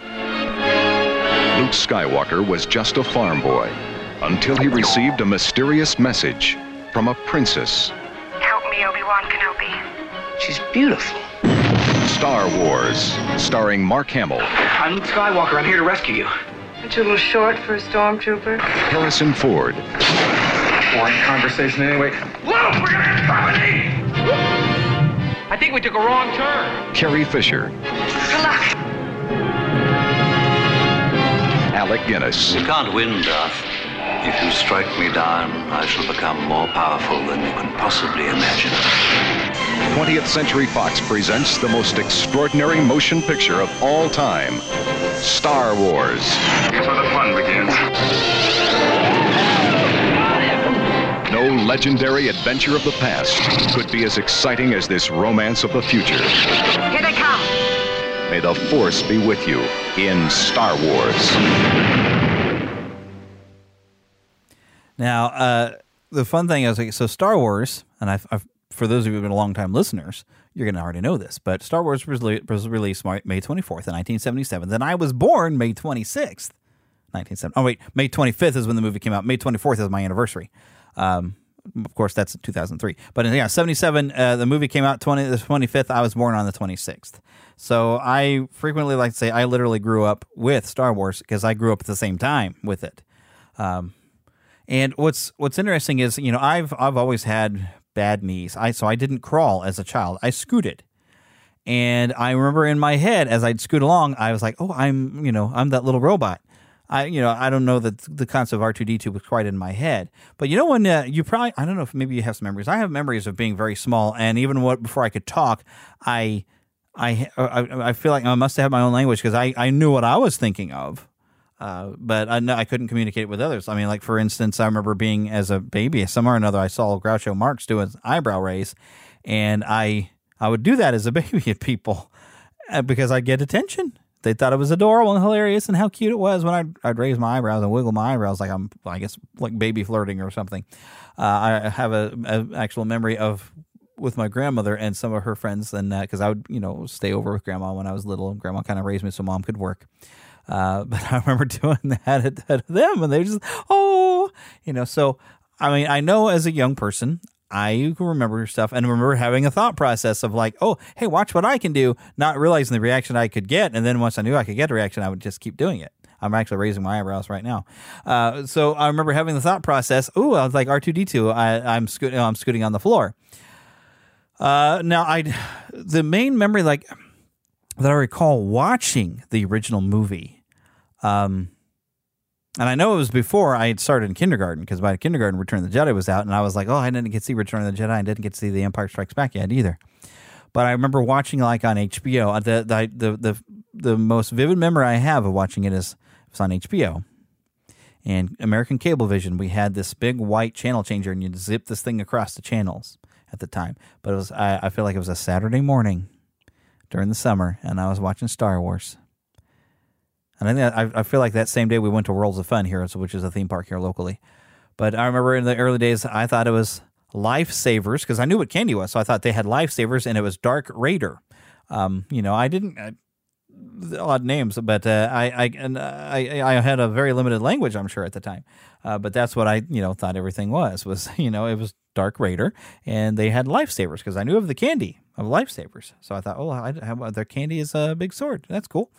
Luke Skywalker was just a farm boy until he received a mysterious message from a princess. Help me, Obi-Wan Kenobi. She's beautiful. Star Wars, starring Mark Hamill. I'm Luke Skywalker. I'm here to rescue you. Aren't you a little short for a stormtrooper? Harrison Ford. Boring conversation anyway. Luke, we're gonna have harmony! I think we took a wrong turn. Carrie Fisher. Good luck. Alec Guinness. You can't win, Darth. If you strike me down, I shall become more powerful than you can possibly imagine. twentieth century Fox presents the most extraordinary motion picture of all time, Star Wars. Here's where the fun begins. No legendary adventure of the past could be as exciting as this romance of the future. Here they come. May the Force be with you in Star Wars. Now, uh, the fun thing is, like, so Star Wars, and I've, I've, for those of you who've been long-time listeners, you're going to already know this, but Star Wars was released May twenty-fourth in nineteen seventy-seven. Then I was born May twenty-sixth, nineteen seventy. Oh, wait, May twenty-fifth is when the movie came out. May twenty-fourth is my anniversary. Um, Of course, that's two thousand three. But yeah, seventy-seven, uh, the movie came out twenty, the twenty-fifth. I was born on the twenty-sixth. So I frequently like to say I literally grew up with Star Wars because I grew up at the same time with it. Um, and what's what's interesting is, you know, I've I've always had bad knees. I So I didn't crawl as a child. I scooted. And I remember in my head as I'd scoot along, I was like, oh, I'm, you know, I'm that little robot. I, you know, I don't know that the concept of R two D two was quite in my head, but you know, when uh, you probably, I don't know if maybe you have some memories. I have memories of being very small, and even what before I could talk, I, I, I, I feel like I must have my own language because I, I knew what I was thinking of, uh, but I, I couldn't communicate with others. I mean, like for instance, I remember being as a baby somewhere or another, I saw Groucho Marx do an eyebrow raise, and I, I would do that as a baby at people because I'd get attention. They thought it was adorable and hilarious, and how cute it was when I'd, I'd raise my eyebrows and wiggle my eyebrows like I'm, I guess, like baby flirting or something. Uh, I have a, a actual memory of with my grandmother and some of her friends, and because uh, I would, you know, stay over with grandma when I was little, and grandma kind of raised me so mom could work. Uh, but I remember doing that at, at them, and they just, oh, you know. So I mean, I know as a young person, I remember stuff and remember having a thought process of like, oh, hey, watch what I can do, not realizing the reaction I could get. And then once I knew I could get a reaction, I would just keep doing it. I'm actually raising my eyebrows right now. Uh, so I remember having the thought process. Oh, I was like R two D two. I, I'm, sco- I'm scooting on the floor. Uh, now, I the main memory like that I recall watching the original movie, um, and I know it was before I had started in kindergarten, because by kindergarten, Return of the Jedi was out, and I was like, oh, I didn't get to see Return of the Jedi, and didn't get to see The Empire Strikes Back yet either. But I remember watching, like, on H B O. The the the the, the most vivid memory I have of watching it is it was on H B O. And American Cablevision, we had this big white channel changer, and you'd zip this thing across the channels at the time. But it was I, I feel like it was a Saturday morning during the summer, and I was watching Star Wars. And I, I feel like that same day we went to Worlds of Fun here, which is a theme park here locally. But I remember in the early days, I thought it was Lifesavers because I knew what candy was. So I thought they had Lifesavers, and it was Dark Raider. Um, you know, I didn't I, odd names, but uh, I I, and I I had a very limited language, I'm sure, at the time. Uh, but that's what I you know thought everything was was you know it was Dark Raider, and they had Lifesavers because I knew of the candy of Lifesavers. So I thought, oh, I, I, their candy is a big sword. That's cool.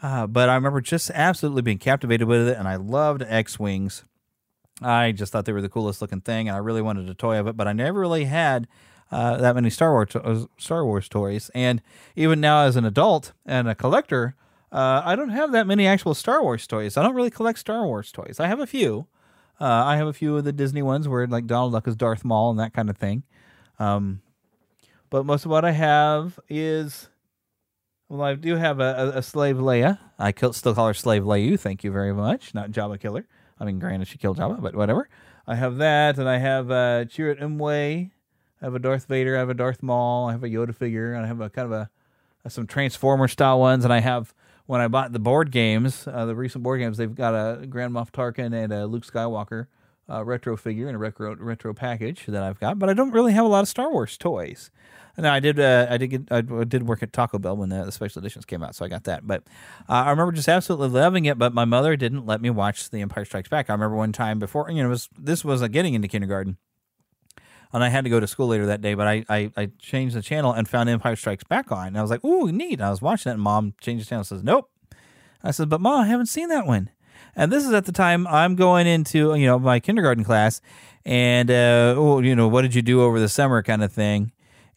Uh, but I remember just absolutely being captivated with it, and I loved X-Wings. I just thought they were the coolest looking thing, and I really wanted a toy of it, but I never really had uh, that many Star Wars to- Star Wars toys. And even now as an adult and a collector, uh, I don't have that many actual Star Wars toys. I don't really collect Star Wars toys. I have a few. Uh, I have a few of the Disney ones where like Donald Duck is Darth Maul and that kind of thing. Um, but most of what I have is... Well, I do have a, a slave Leia. I still call her slave Leiu. Thank you very much. Not Jabba Killer. I mean, granted, she killed Jabba, but whatever. I have that, and I have uh, Chirrut Imwe. I have a Darth Vader. I have a Darth Maul. I have a Yoda figure. And I have a kind of a, a some Transformer-style ones. And I have, when I bought the board games, uh, the recent board games, they've got a Grand Moff Tarkin and a Luke Skywalker uh, retro figure and a retro, retro package that I've got. But I don't really have a lot of Star Wars toys. No, I did. Uh, I did. Get, I did work at Taco Bell when the special editions came out, so I got that. But uh, I remember just absolutely loving it. But my mother didn't let me watch The Empire Strikes Back. I remember one time before, you know, it was, this was like getting into kindergarten, and I had to go to school later that day. But I, I, I changed the channel and found Empire Strikes Back on, and I was like, "Ooh, neat!" And I was watching it, and Mom changed the channel, and says, "Nope." I said, "But Mom, I haven't seen that one." And this is at the time I'm going into, you know, my kindergarten class, and uh, oh, you know, what did you do over the summer, kind of thing.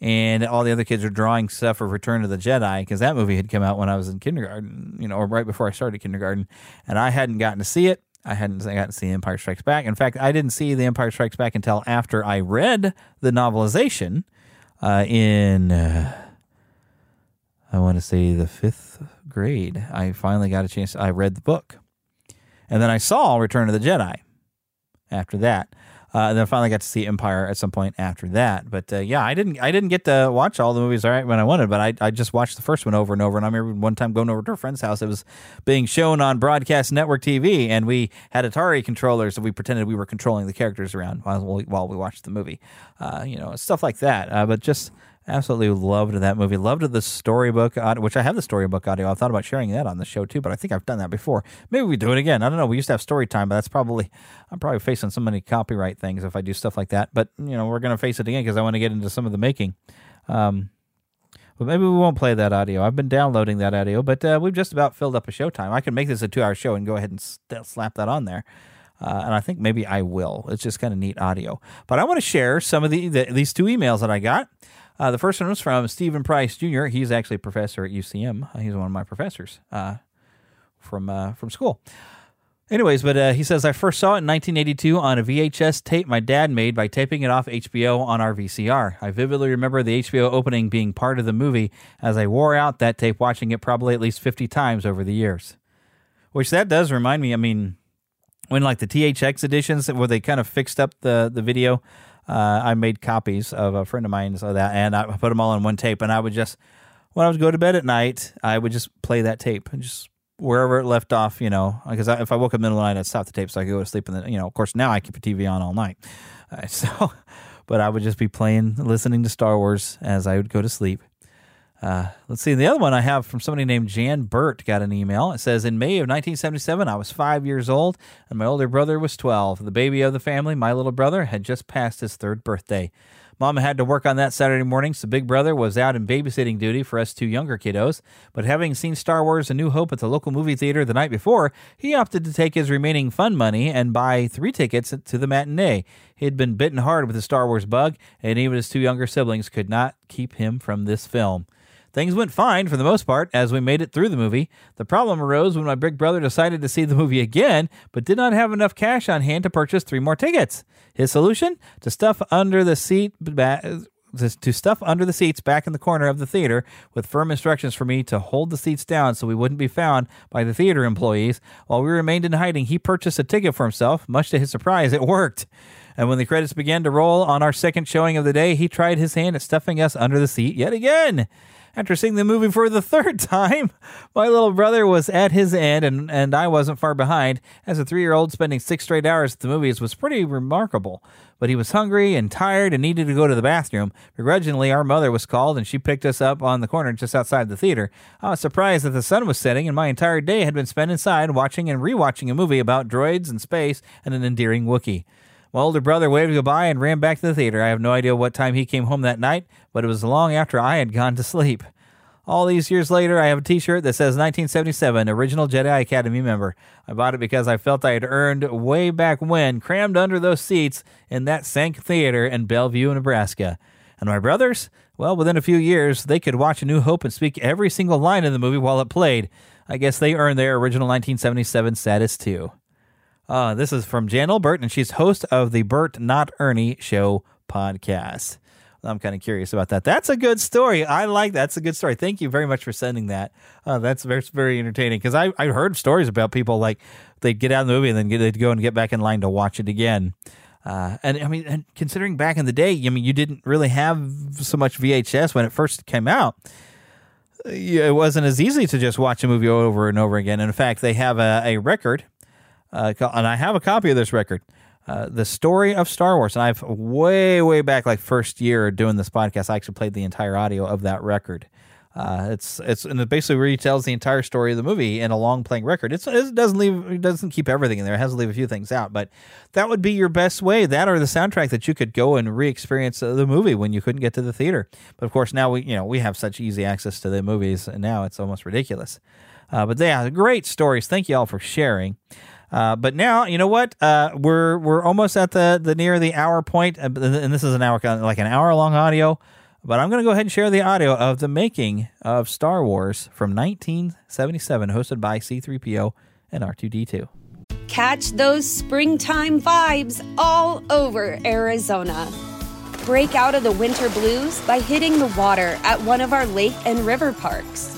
And all the other kids are drawing stuff for Return of the Jedi because that movie had come out when I was in kindergarten, you know, or right before I started kindergarten. And I hadn't gotten to see it. I hadn't gotten to see Empire Strikes Back. In fact, I didn't see The Empire Strikes Back until after I read the novelization uh, in, uh, I want to say, the fifth grade. I finally got a chance. I read the book. And then I saw Return of the Jedi after that. Uh, and then I finally got to see Empire at some point after that. But uh, yeah, I didn't I didn't get to watch all the movies all right when I wanted, but I, I just watched the first one over and over. And I remember one time going over to a friend's house. It was being shown on Broadcast Network T V, and we had Atari controllers, and we pretended we were controlling the characters around while we, while we watched the movie. Uh, you know, stuff like that. Uh, but just Absolutely loved that movie. Loved the storybook, which I have the storybook audio. I thought about sharing that on the show too, but I think I've done that before. Maybe we do it again. I don't know. We used to have story time, but that's probably, I'm probably facing so many copyright things if I do stuff like that. But, you know, we're going to face it again because I want to get into some of the making. Um, but maybe we won't play that audio. I've been downloading that audio, but uh, we've just about filled up a show time. I can make this a two-hour show and go ahead and st- slap that on there. Uh, and I think maybe I will. It's just kind of neat audio. But I want to share some of the, the these two emails that I got. Uh, the first one was from Stephen Price Junior He's actually a professor at U C M. He's one of my professors uh, from uh, from school. Anyways, but uh, he says, I first saw it in nineteen eighty-two on a V H S tape my dad made by taping it off H B O on our V C R. I vividly remember the H B O opening being part of the movie as I wore out that tape, watching it probably at least fifty times over the years. Which that does remind me, I mean... when like the T H X editions where they kind of fixed up the, the video, uh, I made copies of a friend of mine's of that, and I put them all on one tape. And I would just, when I would go to bed at night, I would just play that tape and just wherever it left off, you know, because if I woke up in the middle of the night, I'd stop the tape so I could go to sleep. And then, you know, of course, now I keep the T V on all night. Uh, so, but I would just be playing, listening to Star Wars as I would go to sleep. Uh, let's see. The other one I have from somebody named Jan Burt got an email. It says, in May of nineteen seventy-seven, I was five years old and my older brother was twelve. The baby of the family, my little brother, had just passed his third birthday. Mama had to work on that Saturday morning, so big brother was out in babysitting duty for us two younger kiddos. But having seen Star Wars: A New Hope at the local movie theater the night before, he opted to take his remaining fun money and buy three tickets to the matinee. He had been bitten hard with the Star Wars bug, and even his two younger siblings could not keep him from this film. Things went fine for the most part as we made it through the movie. The problem arose when my big brother decided to see the movie again, but did not have enough cash on hand to purchase three more tickets. His solution? To stuff under the seat ba- to stuff under the seats back in the corner of the theater with firm instructions for me to hold the seats down so we wouldn't be found by the theater employees. While we remained in hiding, he purchased a ticket for himself. Much to his surprise, it worked. And when the credits began to roll on our second showing of the day, he tried his hand at stuffing us under the seat yet again. After seeing the movie for the third time, my little brother was at his end, and, and I wasn't far behind. As a three-year-old, spending six straight hours at the movies was pretty remarkable. But he was hungry and tired and needed to go to the bathroom. Begrudgingly, our mother was called, and she picked us up on the corner just outside the theater. I was surprised that the sun was setting, and my entire day had been spent inside watching and rewatching a movie about droids and space and an endearing Wookiee. My older brother waved goodbye and ran back to the theater. I have no idea what time he came home that night, but it was long after I had gone to sleep. All these years later, I have a t-shirt that says nineteen seventy-seven, original Jedi Academy member. I bought it because I felt I had earned way back when, crammed under those seats in that sank theater in Bellevue, Nebraska. And my brothers? Well, within a few years, they could watch A New Hope and speak every single line in the movie while it played. I guess they earned their original nineteen seventy-seven status too. Uh, this is from Jan Burt, and she's host of the Burt Not Ernie Show podcast. I'm kind of curious about that. That's a good story. I like that. That's a good story. Thank you very much for sending that. Uh, that's very, very entertaining, because I I heard stories about people like they'd get out of the movie and then get, they'd go and get back in line to watch it again. Uh, and I mean, and considering back in the day, I mean, you didn't really have so much V H S when it first came out. It wasn't as easy to just watch a movie over and over again. In fact, they have a, a record. Uh, and I have a copy of this record, uh, The Story of Star Wars. And I've way, way back, like first year doing this podcast, I actually played the entire audio of that record. Uh, it's it's and it basically retells the entire story of the movie in a long playing record. It's, it doesn't leave, it doesn't keep everything in there. It has to leave a few things out, but that would be your best way. That or the soundtrack that you could go and re-experience the movie when you couldn't get to the theater. But of course, now we you know we have such easy access to the movies, and now it's almost ridiculous. Uh, but yeah, great stories. Thank you all for sharing. Uh, but now, you know what? Uh, we're we're almost at the, the near the hour point, and this is an hour like an hour long audio. But I'm going to go ahead and share the audio of the making of Star Wars from nineteen seventy-seven, hosted by C three P O and R two D two. Catch those springtime vibes all over Arizona. Break out of the winter blues by hitting the water at one of our lake and river parks.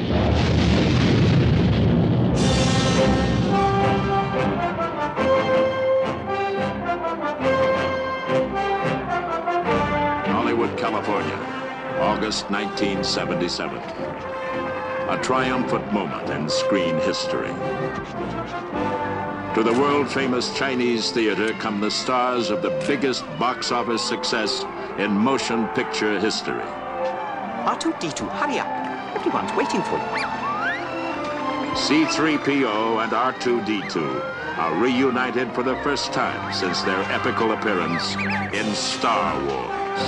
August nineteen seventy-seven. A triumphant moment in screen history. To the world-famous Chinese theater come the stars of the biggest box office success in motion picture history. R two D two, hurry up. Everyone's waiting for you. C three P O and R two D two are reunited for the first time since their epical appearance in Star Wars.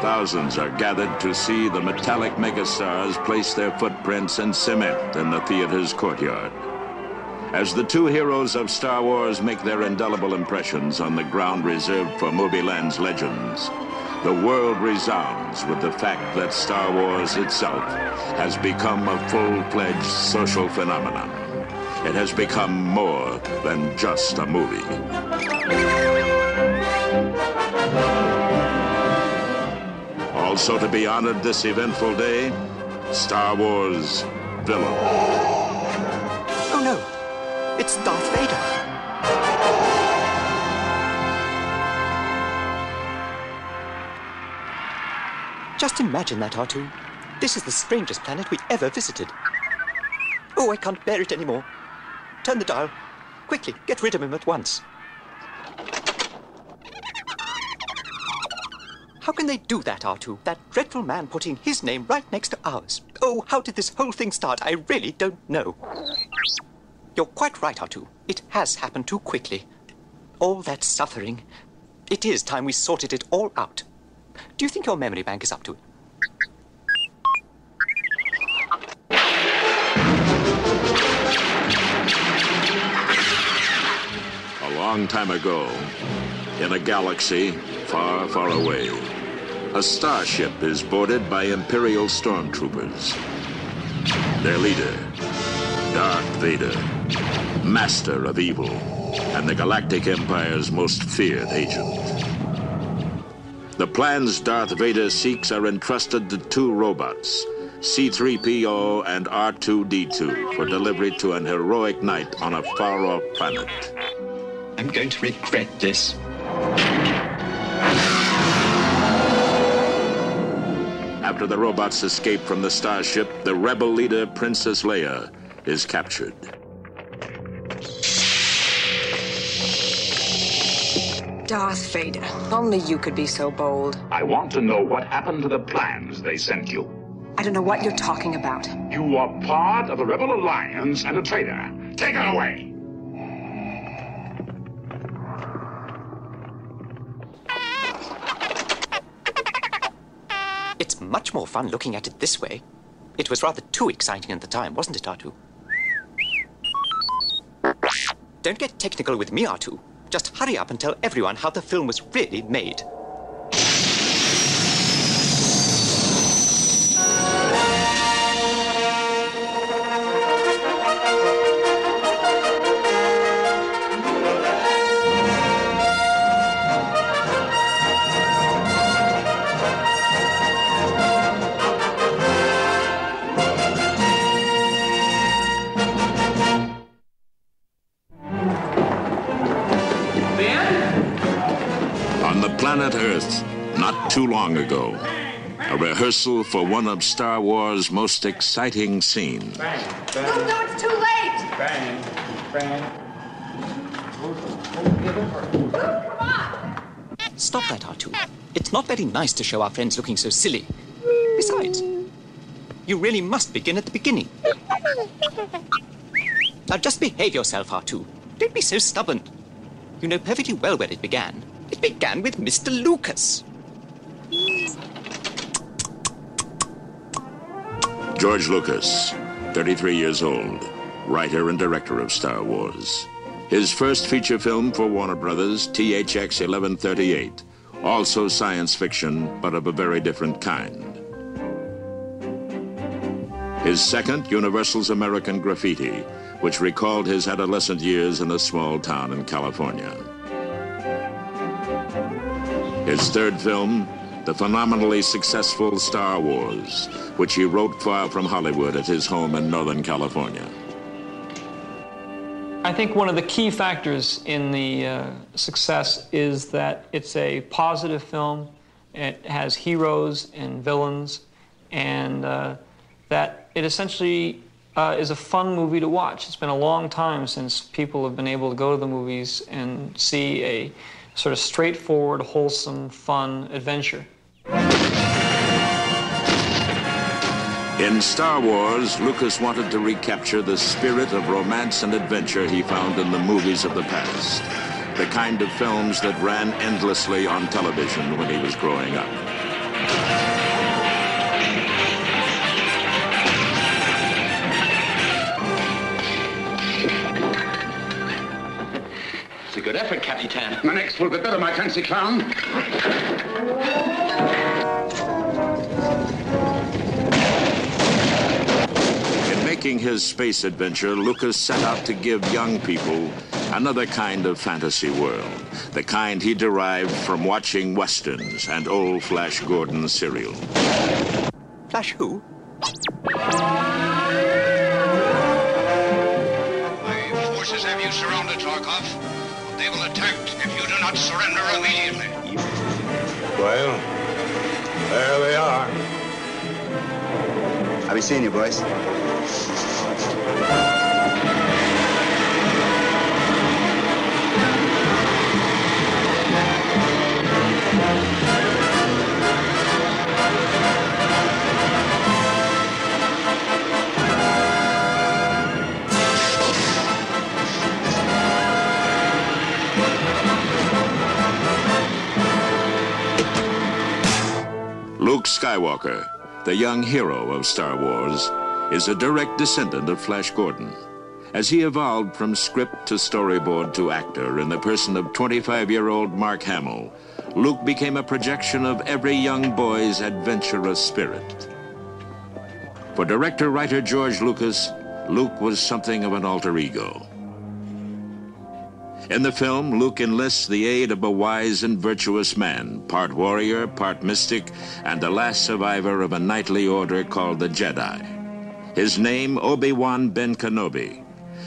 Thousands are gathered to see the metallic megastars place their footprints in cement in the theater's courtyard. As the two heroes of Star Wars make their indelible impressions on the ground reserved for Movieland's legends, the world resounds with the fact that Star Wars itself has become a full-fledged social phenomenon. It has become more than just a movie. Also to be honored this eventful day, Star Wars villain. Oh no, it's Darth Vader. Just imagine that, R two. This is the strangest planet we ever visited. Oh, I can't bear it anymore. Turn the dial. Quickly, get rid of him at once. How can they do that, R two? That dreadful man putting his name right next to ours. Oh, how did this whole thing start? I really don't know. You're quite right, R two. It has happened too quickly. All that suffering. It is time we sorted it all out. Do you think your memory bank is up to it? A long time ago, in a galaxy far, far away, a starship is boarded by Imperial stormtroopers. Their leader, Darth Vader, master of evil, and the Galactic Empire's most feared agent. The plans Darth Vader seeks are entrusted to two robots, C three P O and R two D two, for delivery to an heroic knight on a far-off planet. I'm going to regret this. After the robots escape from the starship, the rebel leader, Princess Leia, is captured. Darth Vader, only you could be so bold. I want to know what happened to the plans they sent you. I don't know what you're talking about. You are part of the Rebel Alliance and a traitor. Take her away! It's much more fun looking at it this way. It was rather too exciting at the time, wasn't it, R two? Don't get technical with me, R two. Just hurry up and tell everyone how the film was really made. Too long ago, a rehearsal for one of Star Wars' most exciting scenes. Bang, bang. No, no, it's too late! Bang, bang. Stop that, R two. It's not very nice to show our friends looking so silly. Besides, you really must begin at the beginning. Now just behave yourself, R two. Don't be so stubborn. You know perfectly well where it began. It began with Mister Lucas. George Lucas, thirty-three years old, writer and director of Star Wars. His first feature film for Warner Brothers, T H X eleven thirty-eight, also science fiction, but of a very different kind. His second, Universal's American Graffiti, which recalled his adolescent years in a small town in California. His third film, the phenomenally successful Star Wars, which he wrote far from Hollywood at his home in Northern California. I think one of the key factors in the uh, success is that it's a positive film. It has heroes and villains, and uh, that it essentially uh, is a fun movie to watch. It's been a long time since people have been able to go to the movies and see a sort of straightforward, wholesome, fun adventure. In Star Wars, Lucas wanted to recapture the spirit of romance and adventure he found in the movies of the past, the kind of films that ran endlessly on television when he was growing up. It's a good effort, Capitan. My next will be better, my fancy clown. In his space adventure, Lucas set out to give young people another kind of fantasy world, the kind he derived from watching westerns and old Flash Gordon serial. Flash who? My forces have you surrounded, Tarkov. They will attack if you do not surrender immediately. Well, there they are. I'll be seeing you, boys. Luke Skywalker, the young hero of Star Wars, is a direct descendant of Flash Gordon. As he evolved from script to storyboard to actor in the person of twenty-five-year-old Mark Hamill, Luke became a projection of every young boy's adventurous spirit. For director-writer George Lucas, Luke was something of an alter ego. In the film, Luke enlists the aid of a wise and virtuous man, part warrior, part mystic, and the last survivor of a knightly order called the Jedi. His name, Obi-Wan Ben Kenobi.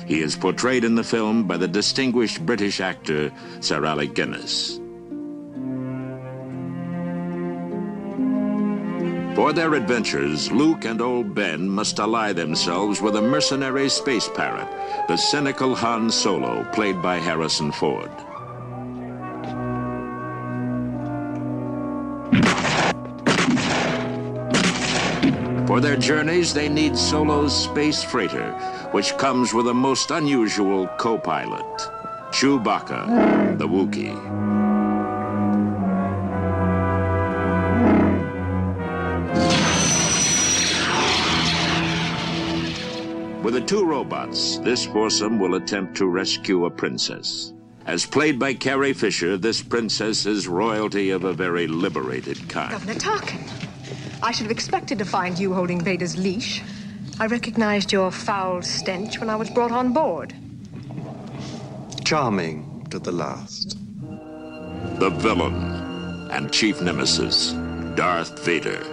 He is portrayed in the film by the distinguished British actor, Sir Alec Guinness. For their adventures, Luke and old Ben must ally themselves with a mercenary space pirate, the cynical Han Solo, played by Harrison Ford. For their journeys, they need Solo's space freighter, which comes with a most unusual co-pilot, Chewbacca, the Wookiee. With the two robots, this foursome will attempt to rescue a princess. As played by Carrie Fisher, this princess is royalty of a very liberated kind. Governor Tarkin. I should have expected to find you holding Vader's leash. I recognized your foul stench when I was brought on board. Charming to the last. The villain and chief nemesis, Darth Vader.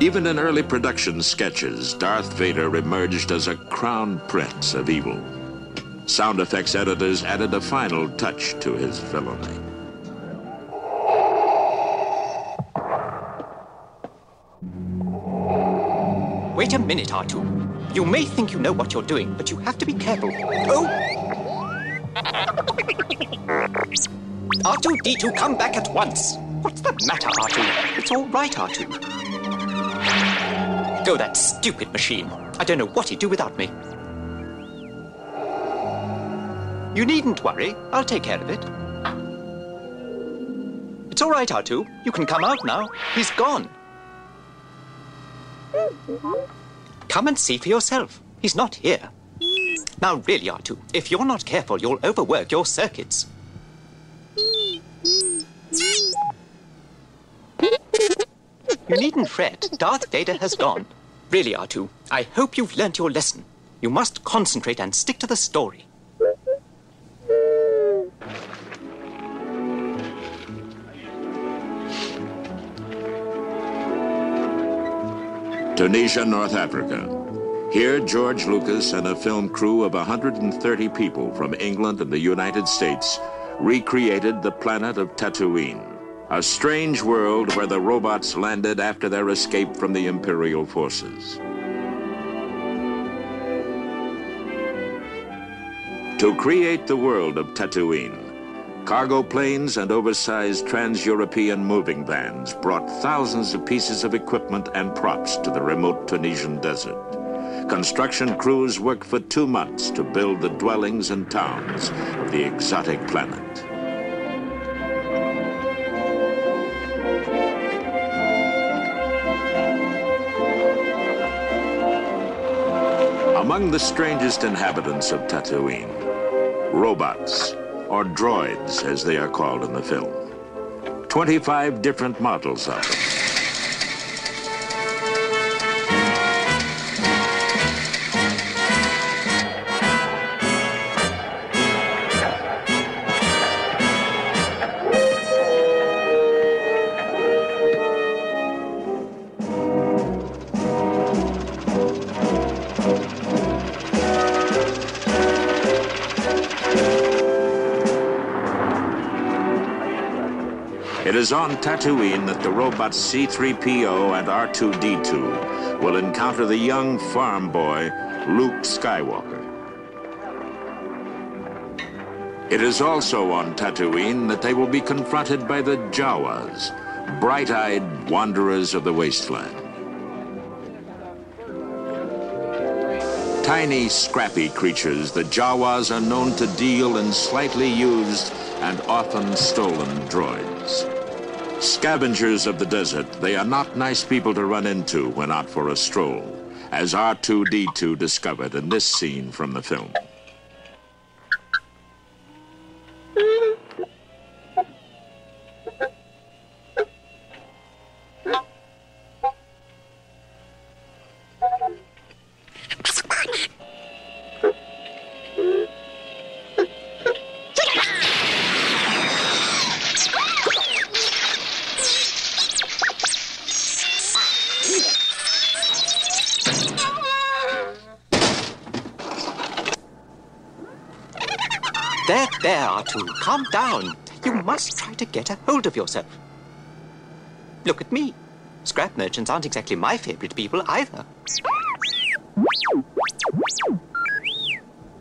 Even in early production sketches, Darth Vader emerged as a crown prince of evil. Sound effects editors added a final touch to his villainy. Wait a minute, R two. You may think you know what you're doing, but you have to be careful. Oh! R two D two, come back at once! What's the matter, R two? It's all right, R two. Go, that stupid machine. I don't know what he'd do without me. You needn't worry. I'll take care of it. It's all right, R two. You can come out now. He's gone. Come and see for yourself. He's not here. Now, really, R two, if you're not careful, you'll overwork your circuits. You needn't fret. Darth Vader has gone. Really, R two, I hope you've learnt your lesson. You must concentrate and stick to the story. Tunisia, North Africa. Here, George Lucas and a film crew of one hundred thirty people from England and the United States recreated the planet of Tatooine, a strange world where the robots landed after their escape from the Imperial forces. To create the world of Tatooine, cargo planes and oversized trans-European moving vans brought thousands of pieces of equipment and props to the remote Tunisian desert. Construction crews worked for two months to build the dwellings and towns of the exotic planet. Among the strangest inhabitants of Tatooine, robots, or droids as they are called in the film. twenty-five different models of them. It is on Tatooine that the robots C three P O and R two D two will encounter the young farm boy, Luke Skywalker. It is also on Tatooine that they will be confronted by the Jawas, bright-eyed wanderers of the wasteland. Tiny, scrappy creatures, the Jawas are known to deal in slightly used and often stolen droids. Scavengers of the desert, they are not nice people to run into when out for a stroll, as R two D two discovered in this scene from the film. Calm down. You must try to get a hold of yourself. Look at me. Scrap merchants aren't exactly my favorite people either.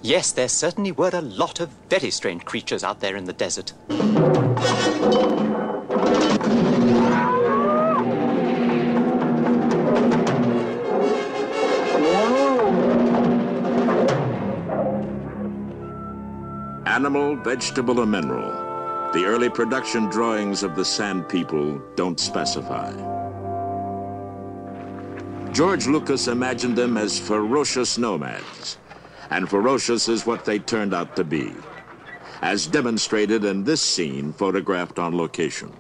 Yes, there certainly were a lot of very strange creatures out there in the desert. Animal, vegetable, or mineral. The early production drawings of the Sand People don't specify. George Lucas imagined them as ferocious nomads, and ferocious is what they turned out to be, as demonstrated in this scene photographed on location.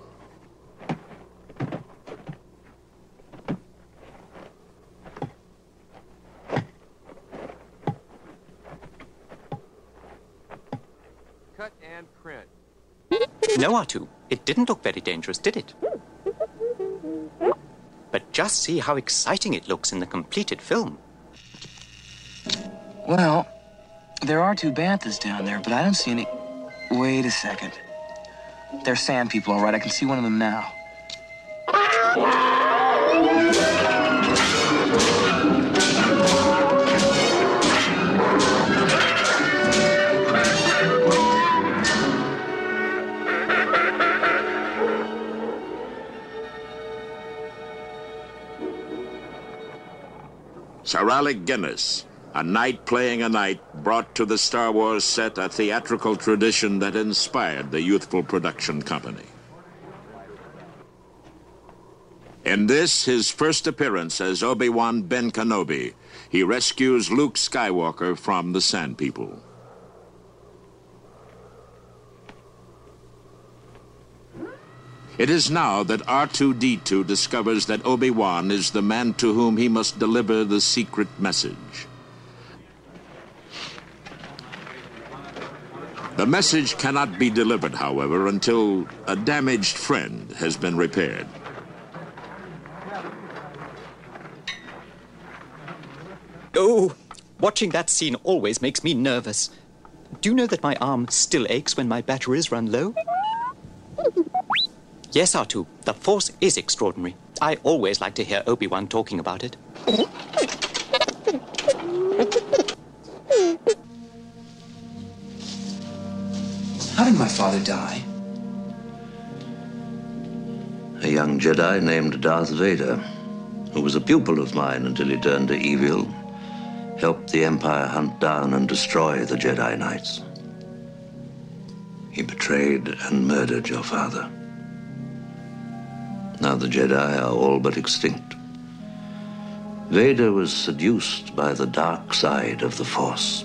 No, R two, it didn't look very dangerous, did it? But just see how exciting it looks in the completed film. Well, there are two banthas down there, but I don't see any... Wait a second. They're sand people, all right? I can see one of them now. Sir Alec Guinness, a knight playing a knight, brought to the Star Wars set a theatrical tradition that inspired the youthful production company. In this, his first appearance as Obi-Wan Ben Kenobi, he rescues Luke Skywalker from the Sand People. It is now that R two D two discovers that Obi-Wan is the man to whom he must deliver the secret message. The message cannot be delivered, however, until a damaged friend has been repaired. Oh, watching that scene always makes me nervous. Do you know that my arm still aches when my batteries run low? Yes, R two, the Force is extraordinary. I always like to hear Obi-Wan talking about it. How did my father die? A young Jedi named Darth Vader, who was a pupil of mine until he turned to evil, helped the Empire hunt down and destroy the Jedi Knights. He betrayed and murdered your father. Now the Jedi are all but extinct. Vader was seduced by the dark side of the Force.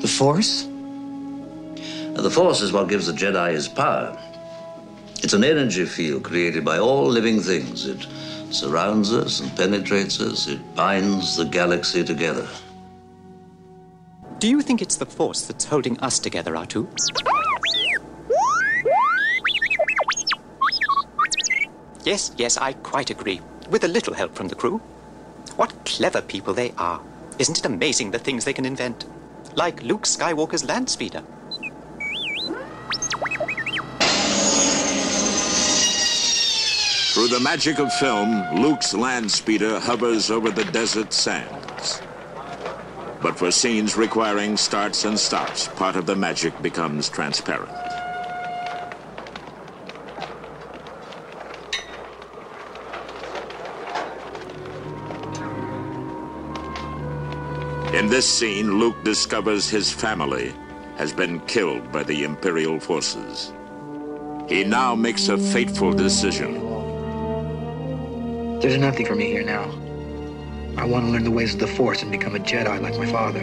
The Force? The Force is what gives the Jedi his power. It's an energy field created by all living things. It surrounds us and penetrates us. It binds the galaxy together. Do you think it's the Force that's holding us together, R two? Yes, yes, I quite agree. With a little help from the crew. What clever people they are. Isn't it amazing the things they can invent? Like Luke Skywalker's land speeder. Through the magic of film, Luke's land speeder hovers over the desert sands. But for scenes requiring starts and stops, part of the magic becomes transparent. In this scene, Luke discovers his family has been killed by the Imperial forces. He now makes a fateful decision. There's nothing for me here now. I want to learn the ways of the Force and become a Jedi like my father.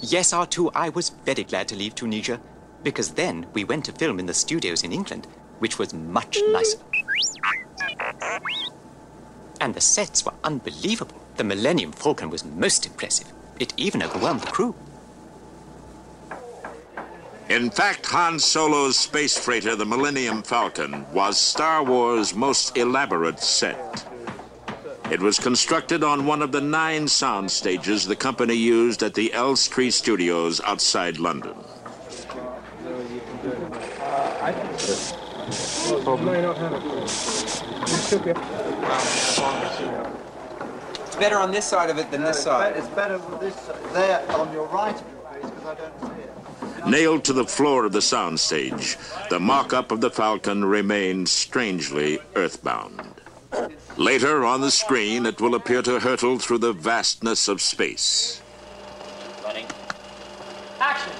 Yes, R two, I was very glad to leave Tunisia. Because then we went to film in the studios in England, which was much nicer. And the sets were unbelievable. The Millennium Falcon was most impressive. It even overwhelmed the crew. In fact, Han Solo's space freighter, the Millennium Falcon, was Star Wars' most elaborate set. It was constructed on one of the nine sound stages the company used at the Elstree Studios outside London. It's better on this side of it than no, this side. It's better with this side. There, on your right of your face, because I don't see it. Nailed to the floor of the soundstage, the mock-up of the Falcon remains strangely earthbound. Later, on the screen, it will appear to hurtle through the vastness of space. Running. Action!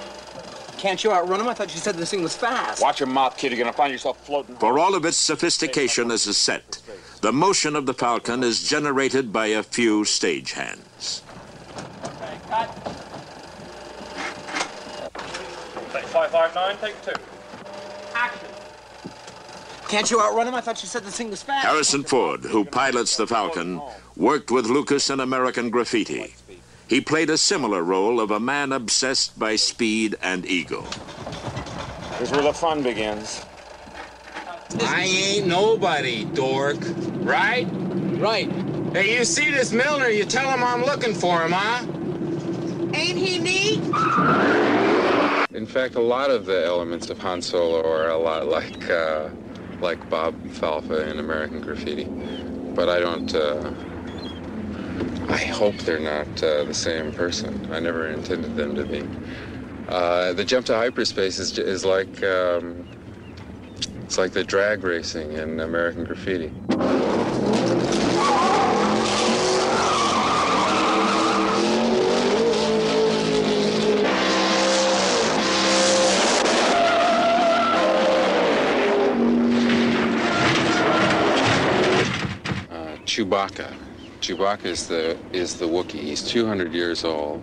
Can't you outrun him? I thought you said this thing was fast. Watch your mouth, kid. You're going to find yourself floating. For all of its sophistication as a set, the motion of the Falcon is generated by a few stagehands. Okay, cut. Take five five nine, take two. Action. Can't you outrun him? I thought you said this thing was fast. Harrison Ford, who pilots the Falcon, worked with Lucas in American Graffiti. He played a similar role of a man obsessed by speed and ego. Here's where the fun begins. I ain't nobody, dork. Right? Right. Hey, you see this Milner, you tell him I'm looking for him, huh? Ain't he neat? In fact, a lot of the elements of Han Solo are a lot like, uh, like Bob Falfa in American Graffiti. But I don't... Uh, I hope they're not uh, the same person. I never intended them to be. Uh, the jump to hyperspace is, is like um, it's like the drag racing in American Graffiti. Uh, Chewbacca. Chewbacca is the is the Wookiee. He's two hundred years old,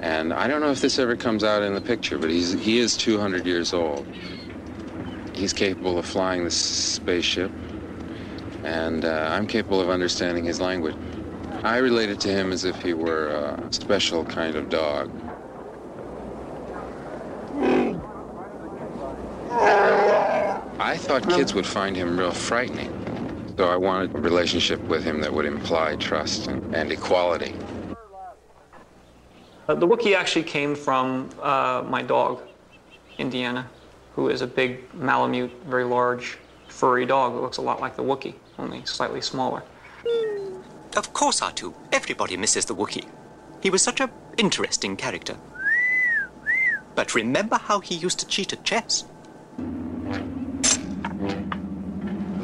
and I don't know if this ever comes out in the picture, but he's he is two hundred years old. He's capable of flying this spaceship. and uh, I'm capable of understanding his language. I related to him as if he were a special kind of dog. I thought kids would find him real frightening, so I wanted a relationship with him that would imply trust and, and equality. Uh, the Wookiee actually came from uh, my dog, Indiana, who is a big Malamute, very large, furry dog that looks a lot like the Wookiee, only slightly smaller. Of course, R two. Everybody misses the Wookiee. He was such an interesting character. But remember how he used to cheat at chess?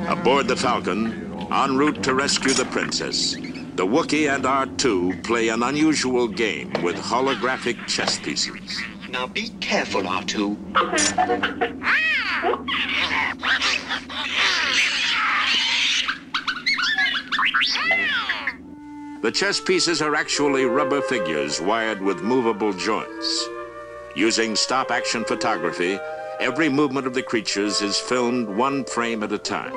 Aboard the Falcon, en route to rescue the princess, the Wookiee and R two play an unusual game with holographic chess pieces. Now be careful, R two. The chess pieces are actually rubber figures wired with movable joints. Using stop-action photography, every movement of the creatures is filmed one frame at a time.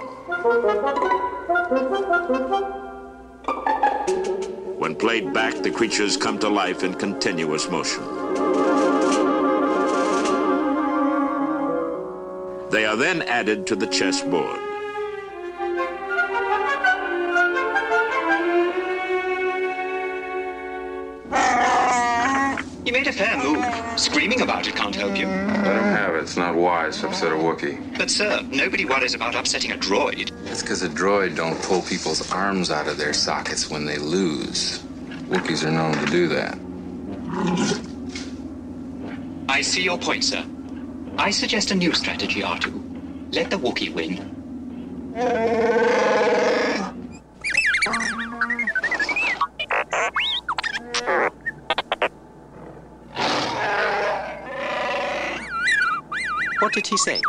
When played back, the creatures come to life in continuous motion. They are then added to the chessboard. You made a fair move. Screaming about it can't help you. I don't have it. It's not wise to upset a Wookiee. But, sir, nobody worries about upsetting a droid. It's because a droid don't pull people's arms out of their sockets when they lose. Wookiees are known to do that. I see your point, sir. I suggest a new strategy, R two. Let the Wookiee win. What did he say?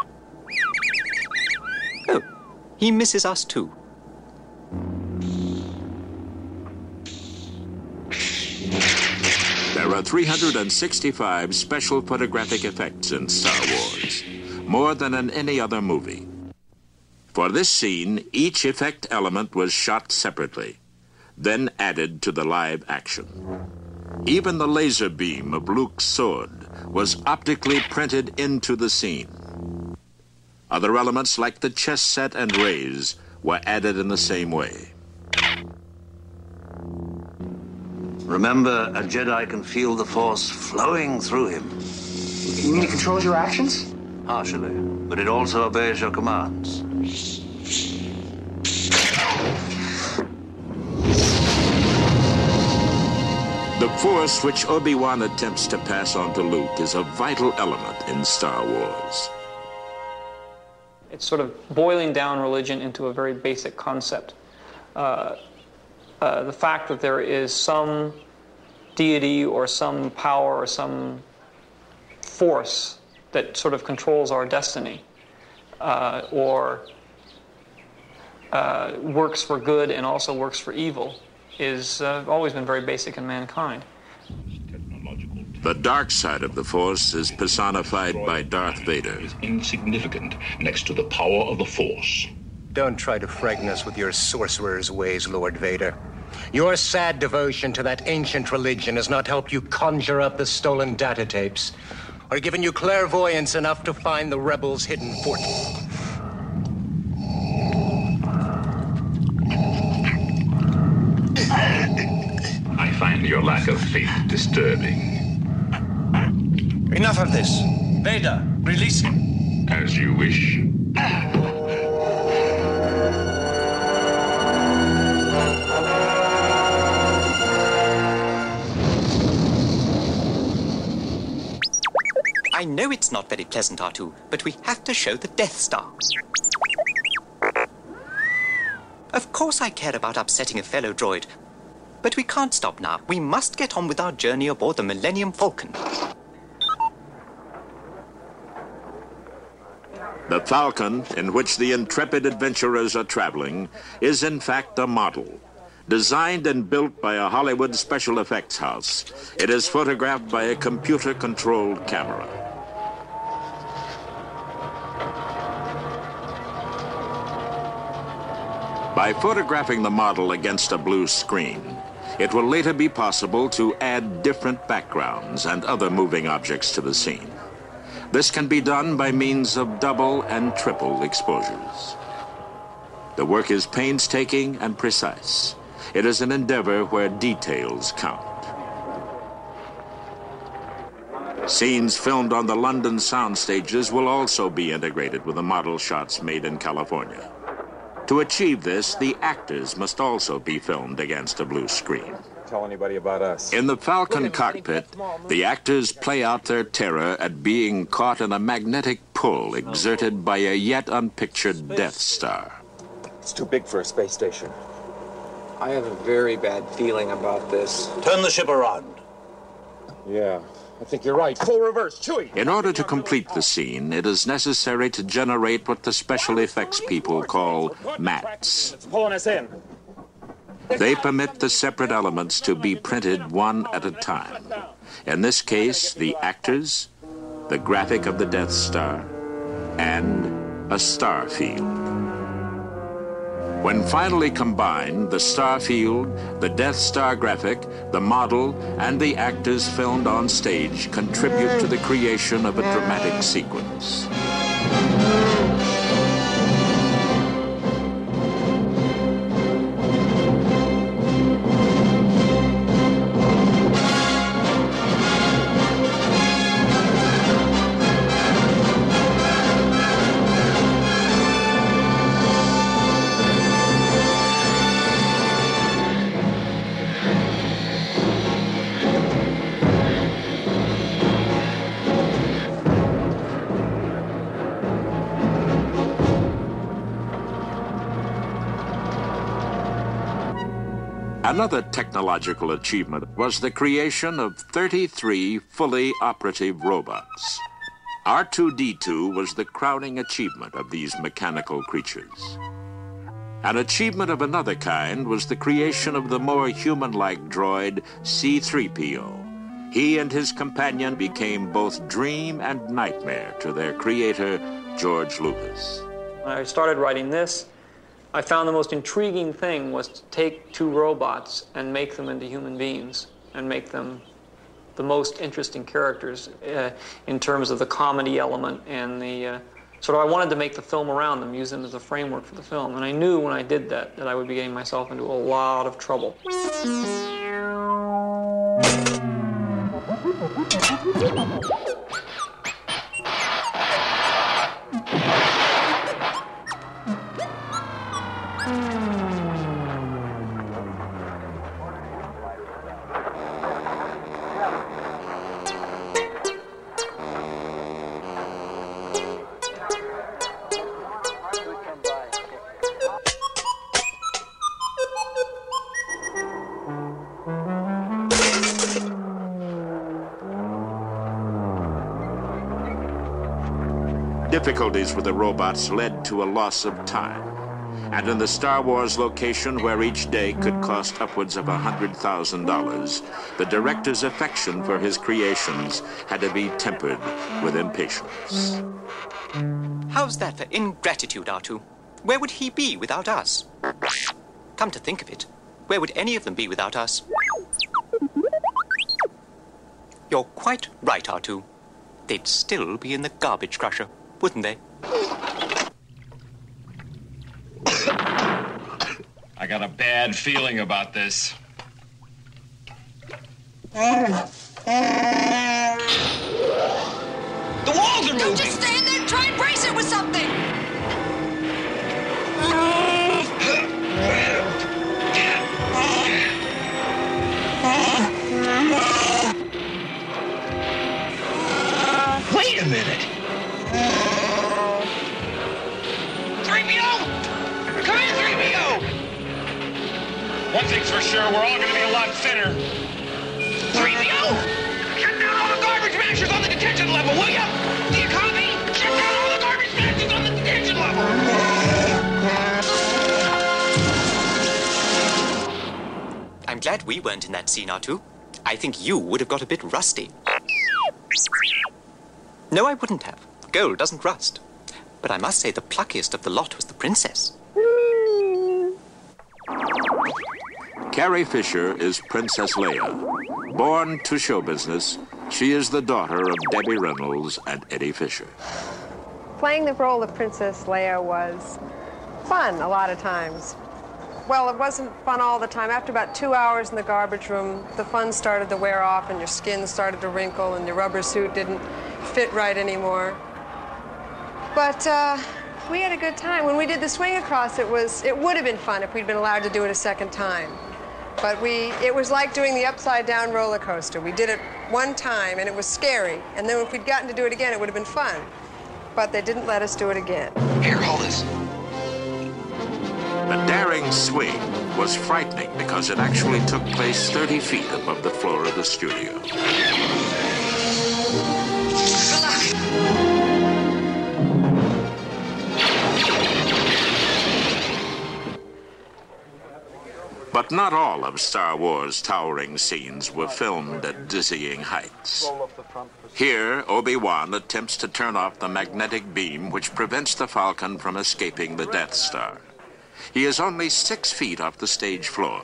Oh, he misses us too. There are three hundred sixty-five special photographic effects in Star Wars, more than in any other movie. For this scene, each effect element was shot separately, then added to the live action. Even the laser beam of Luke's sword was optically printed into the scene. Other elements like the chess set and rays were added in the same way. Remember, a Jedi can feel the Force flowing through him. You mean it controls your actions? Partially, but it also obeys your commands. The Force which Obi-Wan attempts to pass on to Luke is a vital element in Star Wars. It's sort of boiling down religion into a very basic concept. Uh, Uh, the fact that there is some deity or some power or some force that sort of controls our destiny uh, or uh, works for good and also works for evil is uh, always been very basic in mankind. The dark side of the Force is personified by Darth Vader. Is insignificant next to the power of the Force. Don't try to frighten us with your sorcerer's ways, Lord Vader. Your sad devotion to that ancient religion has not helped you conjure up the stolen data tapes, or given you clairvoyance enough to find the rebels' hidden fort. I find your lack of faith disturbing. Enough of this. Vader, release him. As you wish. I know it's not very pleasant, R two, but we have to show the Death Star. Of course I care about upsetting a fellow droid, but we can't stop now. We must get on with our journey aboard the Millennium Falcon. The Falcon, in which the intrepid adventurers are traveling, is in fact a model. Designed and built by a Hollywood special effects house, it is photographed by a computer-controlled camera. by photographing the model against a blue screen. It will later be possible to add different backgrounds and other moving objects to the scene. This can be done by means of double and triple exposures. The work is painstaking and precise. It is an endeavor where details count. Scenes filmed on the London sound stages will also be integrated with the model shots made in California. To achieve this, the actors must also be filmed against a blue screen. Tell anybody about us. In the Falcon cockpit, the actors play out their terror at being caught in a magnetic pull exerted by a yet unpictured Death Star. It's too big for a space station. I have a very bad feeling about this. Turn the ship around. Yeah. I think you're right. Full reverse, Chewie! In order to complete the scene, it is necessary to generate what the special effects people call mats. It's pulling us in. They permit the separate elements to be printed one at a time. In this case, the actors, the graphic of the Death Star, and a star field. When finally combined, the star field, the Death Star graphic, the model, and the actors filmed on stage contribute to the creation of a dramatic sequence. Another technological achievement was the creation of thirty-three fully operative robots. R two D two was the crowning achievement of these mechanical creatures. An achievement of another kind was the creation of the more human-like droid C three P O. He and his companion became both dream and nightmare to their creator, George Lucas. I started writing this. I found the most intriguing thing was to take two robots and make them into human beings and make them the most interesting characters uh, in terms of the comedy element and the uh, sort of I wanted to make the film around them, use them as a framework for the film. And I knew when I did that, that I would be getting myself into a lot of trouble. Difficulties with the robots led to a loss of time. And in the Star Wars location, where each day could cost upwards of one hundred thousand dollars, the director's affection for his creations had to be tempered with impatience. How's that for ingratitude, R two? Where would he be without us? Come to think of it, where would any of them be without us? You're quite right, R two. They'd still be in the garbage crusher, wouldn't they? I got a bad feeling about this. The walls are moving! Don't just stay in there and try and brace it with something! Wait a minute! One thing's for sure, we're all gonna be a lot thinner. three P O! Shut down all the garbage mashers on the detention level, will ya? Do you copy? Shut down all the garbage mashers on the detention level! I'm glad we weren't in that scene, R two. I think you would have got a bit rusty. No, I wouldn't have. Gold doesn't rust. But I must say the pluckiest of the lot was the princess. Carrie Fisher is Princess Leia. Born to show business, she is the daughter of Debbie Reynolds and Eddie Fisher. Playing the role of Princess Leia was fun a lot of times. Well, it wasn't fun all the time. After about two hours in the garbage room, the fun started to wear off and your skin started to wrinkle and your rubber suit didn't fit right anymore. But uh, we had a good time. When we did the swing across, it was it would have been fun if we'd been allowed to do it a second time. But we it was like doing the upside-down roller coaster. We did it one time, and it was scary. And then if we'd gotten to do it again, it would have been fun. But they didn't let us do it again. Here, hold this. The daring swing was frightening because it actually took place thirty feet above the floor of the studio. But not all of Star Wars' towering scenes were filmed at dizzying heights. Here, Obi-Wan attempts to turn off the magnetic beam which prevents the Falcon from escaping the Death Star. He is only six feet off the stage floor.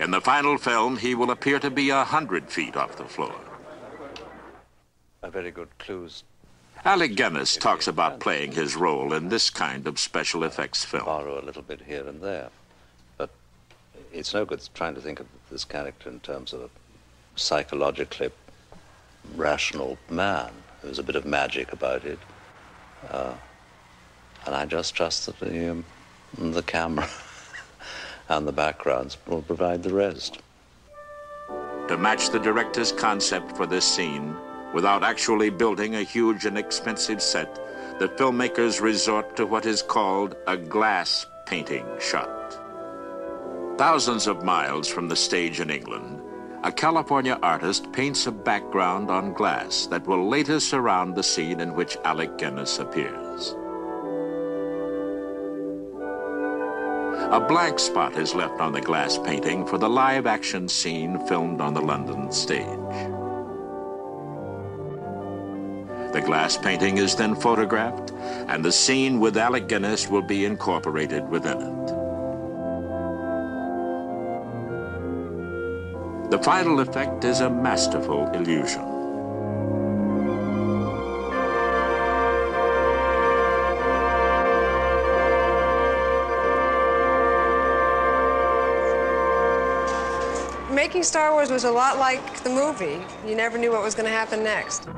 In the final film, he will appear to be a hundred feet off the floor. A very good clues. Alec Guinness talks about playing his role in this kind of special effects film. Borrow a little bit here and there. It's no good trying to think of this character in terms of a psychologically rational man. There's a bit of magic about it. Uh, and I just trust that the, um, the camera and the backgrounds will provide the rest. To match the director's concept for this scene, without actually building a huge and expensive set, the filmmakers resort to what is called a glass painting shot. Thousands of miles from the stage in England, a California artist paints a background on glass that will later surround the scene in which Alec Guinness appears. A blank spot is left on the glass painting for the live-action scene filmed on the London stage. The glass painting is then photographed, and the scene with Alec Guinness will be incorporated within it. The final effect is a masterful illusion. Making Star Wars was a lot like the movie. You never knew what was going to happen next.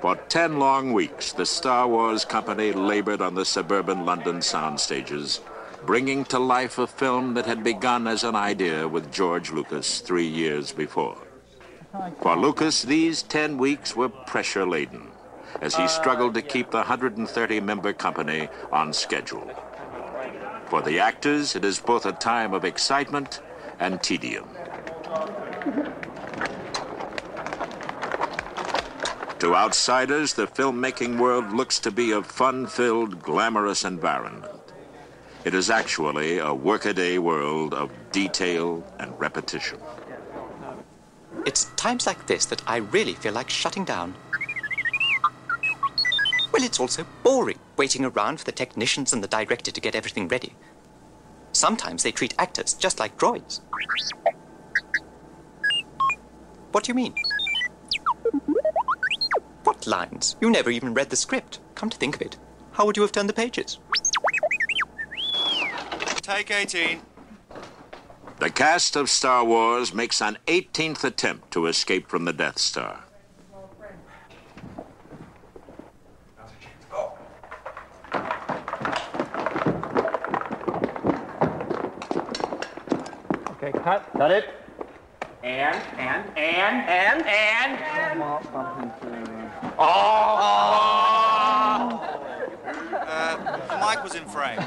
For ten long weeks, the Star Wars company labored on the suburban London sound stages, bringing to life a film that had begun as an idea with George Lucas three years before. For Lucas, these ten weeks were pressure-laden, as he struggled to keep the one hundred thirty member company on schedule. For the actors, it is both a time of excitement and tedium. To outsiders, the filmmaking world looks to be a fun-filled, glamorous environment. It is actually a workaday world of detail and repetition. It's times like this that I really feel like shutting down. Well, it's also boring, waiting around for the technicians and the director to get everything ready. Sometimes they treat actors just like droids. What do you mean? What lines? You never even read the script. Come to think of it, how would you have turned the pages? Take eighteen. The cast of Star Wars makes an eighteenth attempt to escape from the Death Star. Okay, cut. Cut it. And, and, and, and, and, and. Oh! oh. Uh, the mic was in frame.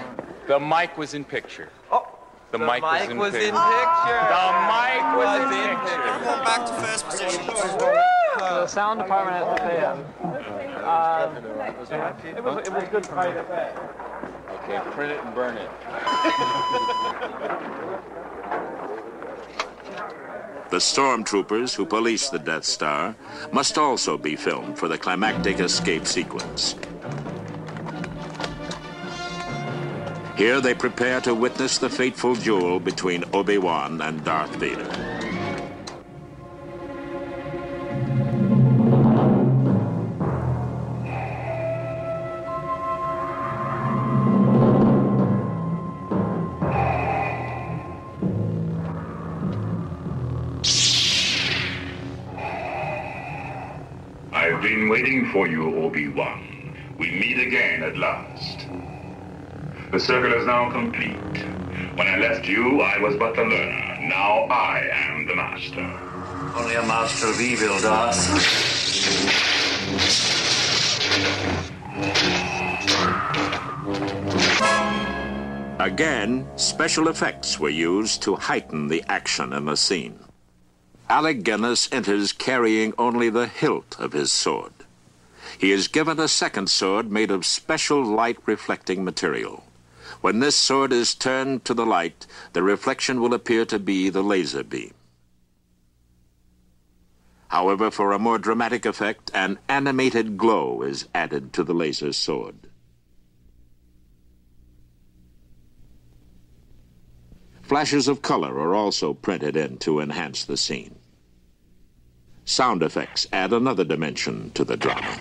The mic was in picture. Oh! The, the mic, mic was, was in picture. The mic was in picture. Everyone back to first position. The sound department has to pay up. It was, it was good for me. Okay, print it and burn it. The stormtroopers who police the Death Star must also be filmed for the climactic escape sequence. Here they prepare to witness the fateful duel between Obi-Wan and Darth Vader. I've been waiting for you, Obi-Wan. We meet again at last. The circle is now complete. When I left you, I was but the learner. Now I am the master. Only a master of evil, Darth. Again, special effects were used to heighten the action in the scene. Alec Guinness enters carrying only the hilt of his sword. He is given a second sword made of special light-reflecting material. When this sword is turned to the light, the reflection will appear to be the laser beam. However, for a more dramatic effect, an animated glow is added to the laser sword. Flashes of color are also printed in to enhance the scene. Sound effects add another dimension to the drama.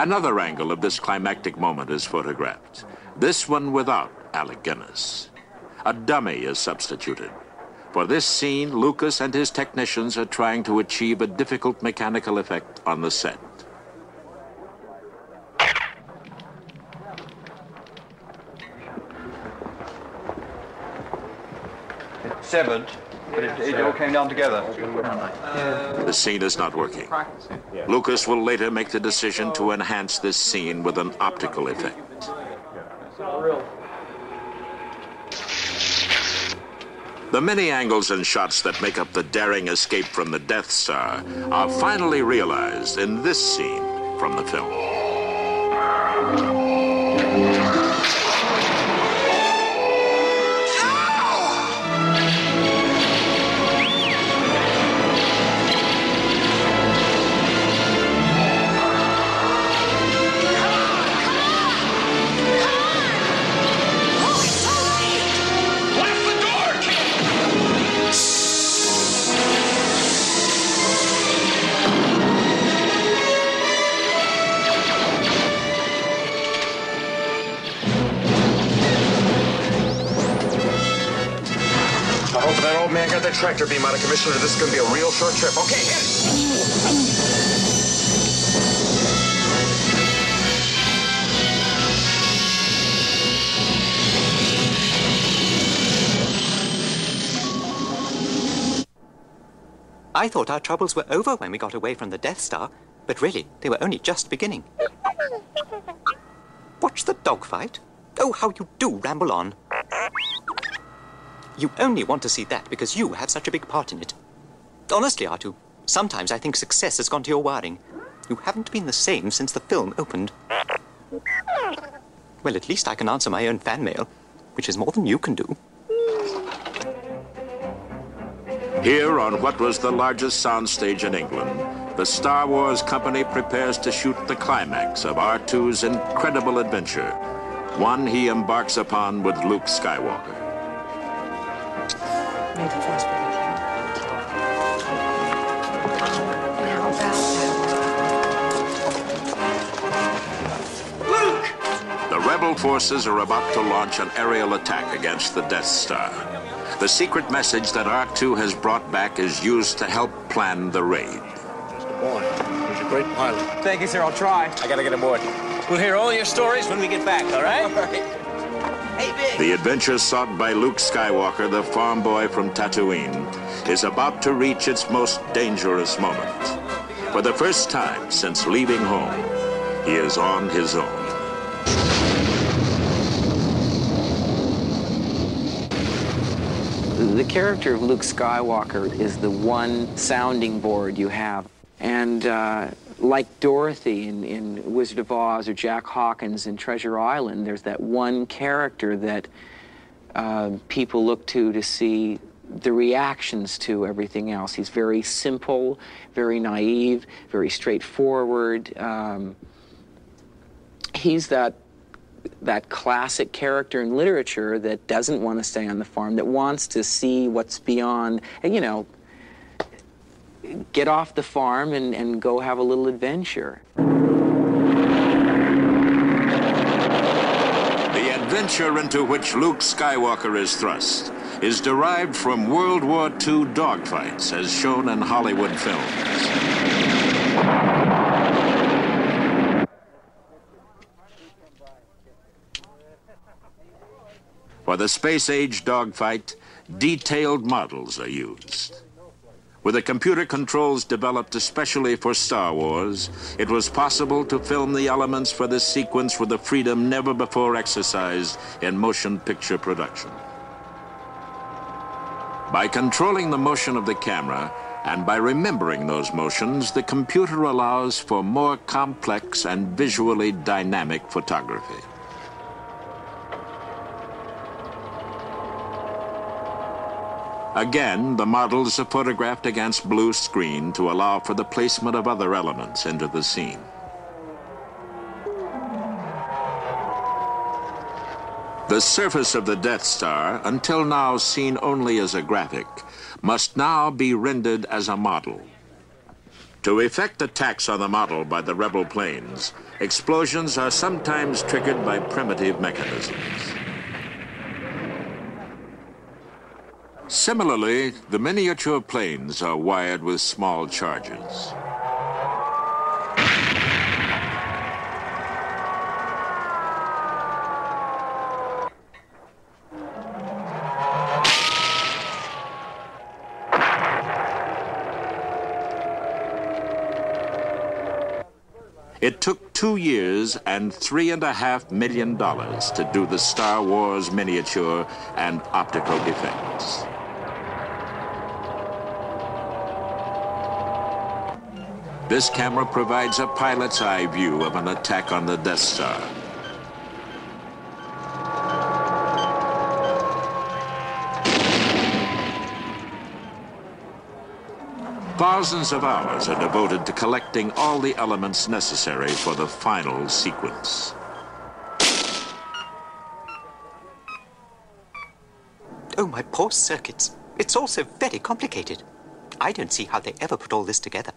Another angle of this climactic moment is photographed, this one without Alec Guinness. A dummy is substituted. For this scene, Lucas and his technicians are trying to achieve a difficult mechanical effect on the set. It's severed, but it, it all came down together. Uh, the scene is not working. Lucas will later make the decision to enhance this scene with an optical effect. The many angles and shots that make up the daring escape from the Death Star are finally realized in this scene from the film. Tractor beam out of commission, or this is going to be a real short trip. Okay, hit it! I thought our troubles were over when we got away from the Death Star, but really, they were only just beginning. Watch the dogfight. Oh, how you do ramble on. You only want to see that because you have such a big part in it. Honestly, Artu, sometimes I think success has gone to your wiring. You haven't been the same since the film opened. Well, at least I can answer my own fan mail, which is more than you can do. Here on what was the largest soundstage in England, the Star Wars company prepares to shoot the climax of R two's incredible adventure, one he embarks upon with Luke Skywalker. The rebel forces are about to launch an aerial attack against the Death Star. The secret message that R two has brought back is used to help plan the raid. Just a boy. He's a great pilot. Thank you, sir. I'll try. I gotta get aboard. We'll hear all your stories when we get back, all right? All right. The adventure sought by Luke Skywalker, the farm boy from Tatooine, is about to reach its most dangerous moment. For the first time since leaving home, he is on his own. The character of Luke Skywalker is the one sounding board you have. And uh, like Dorothy in, in Wizard of Oz or Jack Hawkins in Treasure Island, there's that one character that uh, people look to to see the reactions to everything else. He's very simple, very naive, very straightforward. Um, he's that that classic character in literature that doesn't want to stay on the farm, that wants to see what's beyond, and, you know, get off the farm and, and go have a little adventure. The adventure into which Luke Skywalker is thrust is derived from World War Two dogfights, as shown in Hollywood films. For the space-age dogfight, detailed models are used. With the computer controls developed especially for Star Wars, it was possible to film the elements for this sequence with a freedom never before exercised in motion picture production. By controlling the motion of the camera and by remembering those motions, the computer allows for more complex and visually dynamic photography. Again, the models are photographed against blue screen to allow for the placement of other elements into the scene. The surface of the Death Star, until now seen only as a graphic, must now be rendered as a model. To effect attacks on the model by the rebel planes, explosions are sometimes triggered by primitive mechanisms. Similarly, the miniature planes are wired with small charges. It took two years and three and a half million dollars to do the Star Wars miniature and optical effects. This camera provides a pilot's eye view of an attack on the Death Star. Thousands of hours are devoted to collecting all the elements necessary for the final sequence. Oh, my poor circuits. It's also very complicated. I don't see how they ever put all this together.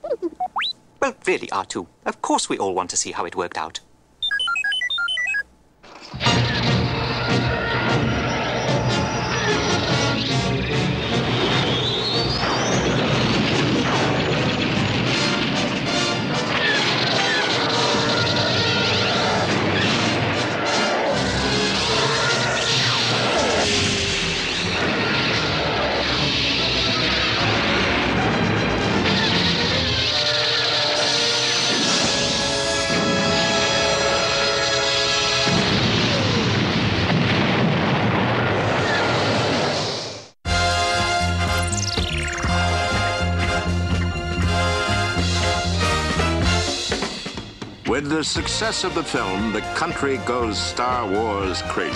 Well, really, R two, of course we all want to see how it worked out. With the success of the film, the country goes Star Wars crazy.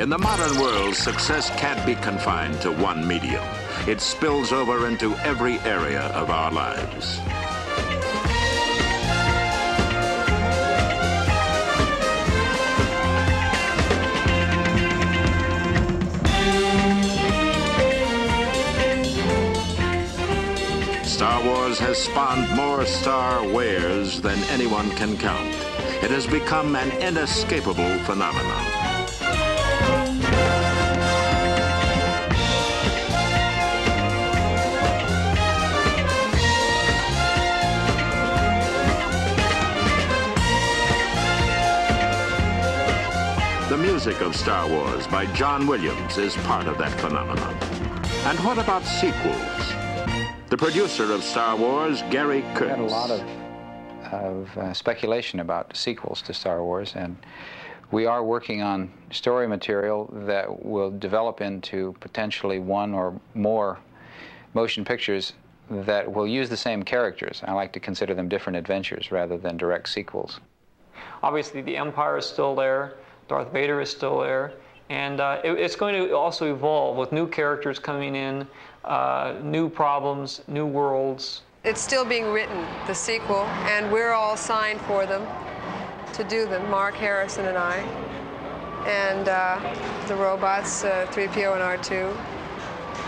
In the modern world, success can't be confined to one medium. It spills over into every area of our lives. Star Wars has spawned more star wares than anyone can count. It has become an inescapable phenomenon. The music of Star Wars by John Williams is part of that phenomenon. And what about sequels? The producer of Star Wars, Gary Kurtz, had a lot of of uh, speculation about sequels to Star Wars, and we are working on story material that will develop into potentially one or more motion pictures that will use the same characters. I like to consider them different adventures rather than direct sequels. Obviously, the Empire is still there, Darth Vader is still there, and uh, it, it's going to also evolve with new characters coming in, uh, new problems, new worlds. It's still being written, the sequel, and we're all signed for them to do them, Mark Harrison and I, and uh, the robots, uh, three P O and R two.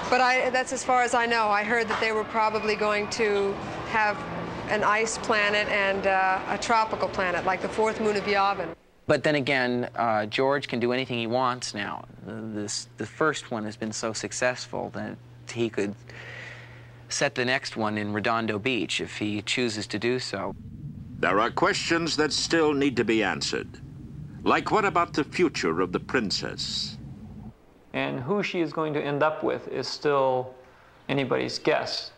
But I, that's as far as I know. I heard that they were probably going to have an ice planet and uh, a tropical planet, like the fourth moon of Yavin. But then again, uh, George can do anything he wants now. This, the first one has been so successful that he could set the next one in Redondo Beach if he chooses to do so. There are questions that still need to be answered. Like, what about the future of the princess? And who she is going to end up with is still anybody's guess.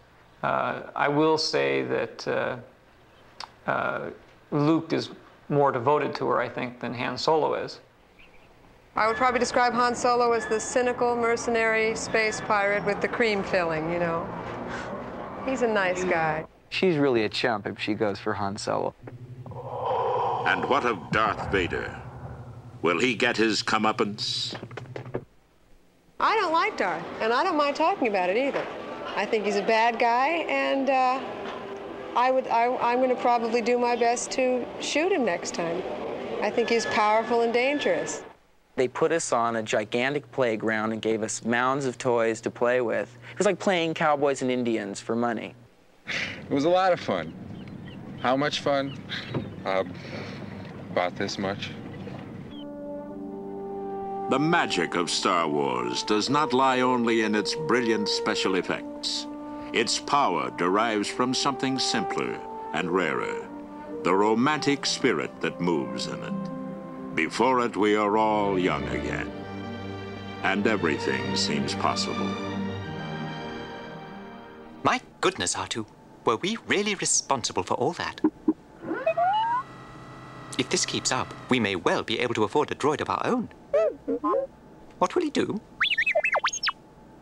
Uh, I will say that uh, uh, Luke is more devoted to her, I think, than Han Solo is. I would probably describe Han Solo as the cynical mercenary space pirate with the cream filling, you know. He's a nice guy. She's really a chump if she goes for Han Solo. And what of Darth Vader? Will he get his comeuppance? I don't like Darth, and I don't mind talking about it either. I think he's a bad guy, and uh, I would, I, I'm going to probably do my best to shoot him next time. I think he's powerful and dangerous. They put us on a gigantic playground and gave us mounds of toys to play with. It was like playing cowboys and Indians for money. It was a lot of fun. How much fun? Um, about this much. The magic of Star Wars does not lie only in its brilliant special effects. Its power derives from something simpler and rarer, the romantic spirit that moves in it. Before it, we are all young again, and everything seems possible. My goodness, Artu, were we really responsible for all that? If this keeps up, we may well be able to afford a droid of our own. What will he do?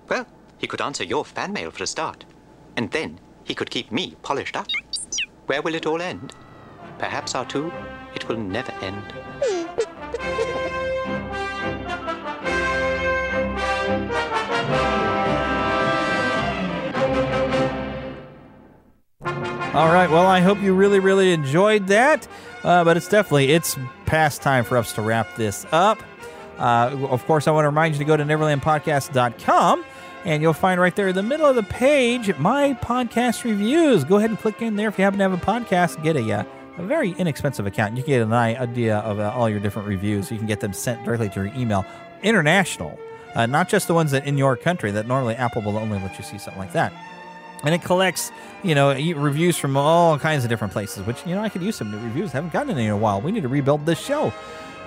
Well, he could answer your fan mail for a start. And then he could keep me polished up. Where will it all end? Perhaps, R two, it will never end. All right, well, I hope you really, really enjoyed that. Uh, but it's definitely, it's past time for us to wrap this up. Uh, of course, I want to remind you to go to neverland podcast dot com, and you'll find right there in the middle of the page, My Podcast Reviews. Go ahead and click in there if you happen to have a podcast. Get a, uh, a very inexpensive account. You can get an idea of uh, all your different reviews. You can get them sent directly to your email. International, uh, not just the ones that in your country that normally Apple will only let you see something like that. And it collects, you know, reviews from all kinds of different places, which, you know, I could use some new reviews. I haven't gotten any in a while. We need to rebuild this show.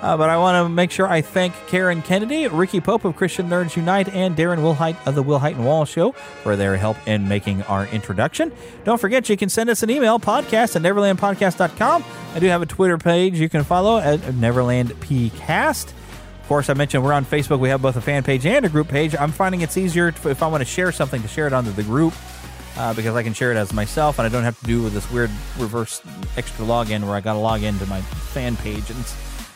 Uh, but I want to make sure I thank Karen Kennedy, Ricky Pope of Christian Nerds Unite, and Darren Wilhite of the Wilhite and Wall Show for their help in making our introduction. Don't forget, you can send us an email, podcast at neverland podcast dot com. I do have a Twitter page you can follow at neverland p cast. Of course, I mentioned we're on Facebook. We have both a fan page and a group page. I'm finding it's easier to, if I want to share something, to share it onto the group uh, because I can share it as myself, and I don't have to do with this weird reverse extra login where I got to log into my fan page, and it's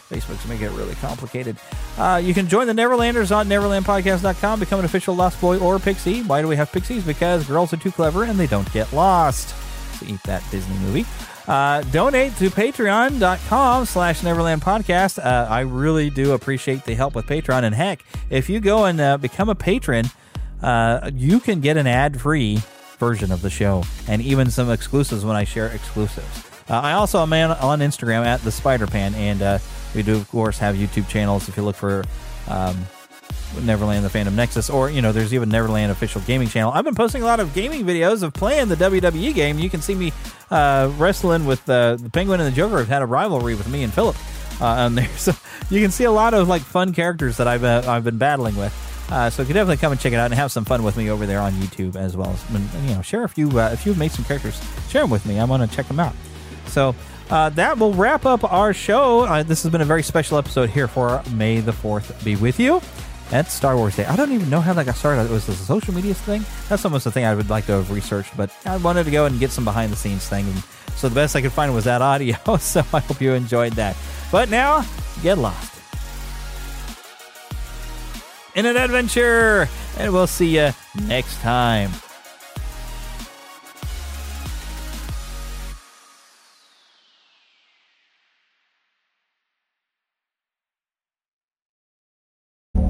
Facebook's make it really complicated. Uh, you can join the Neverlanders on neverland podcast dot com, become an official Lost Boy or Pixie. Why do we have Pixies? Because girls are too clever and they don't get lost. So eat that Disney movie. Uh, donate to patreon.com slash neverlandpodcast. Uh, I really do appreciate the help with Patreon. And heck, if you go and uh, become a patron, uh, you can get an ad-free version of the show and even some exclusives when I share exclusives. Uh, I also am on Instagram at the Spider Pan, and uh, we do, of course, have YouTube channels. If you look for um, Neverland, the Fandom Nexus, or, you know, there's even Neverland Official Gaming Channel. I've been posting a lot of gaming videos of playing the W W E game. You can see me uh, wrestling with uh, the Penguin and the Joker. Have had a rivalry with me and Philip uh, on there, so you can see a lot of like fun characters that I've uh, I've been battling with. Uh, so you can definitely come and check it out and have some fun with me over there on YouTube as well. And, you know, share if you uh, if you've made some characters, share them with me. I want to check them out. So uh, that will wrap up our show. Uh, this has been a very special episode here for May the fourth be with you. That's Star Wars Day. I don't even know how that got started. Was this a social media thing? That's almost a thing I would like to have researched, but I wanted to go and get some behind-the-scenes thing. And so the best I could find was that audio, so I hope you enjoyed that. But now, get lost in an adventure, and we'll see you next time.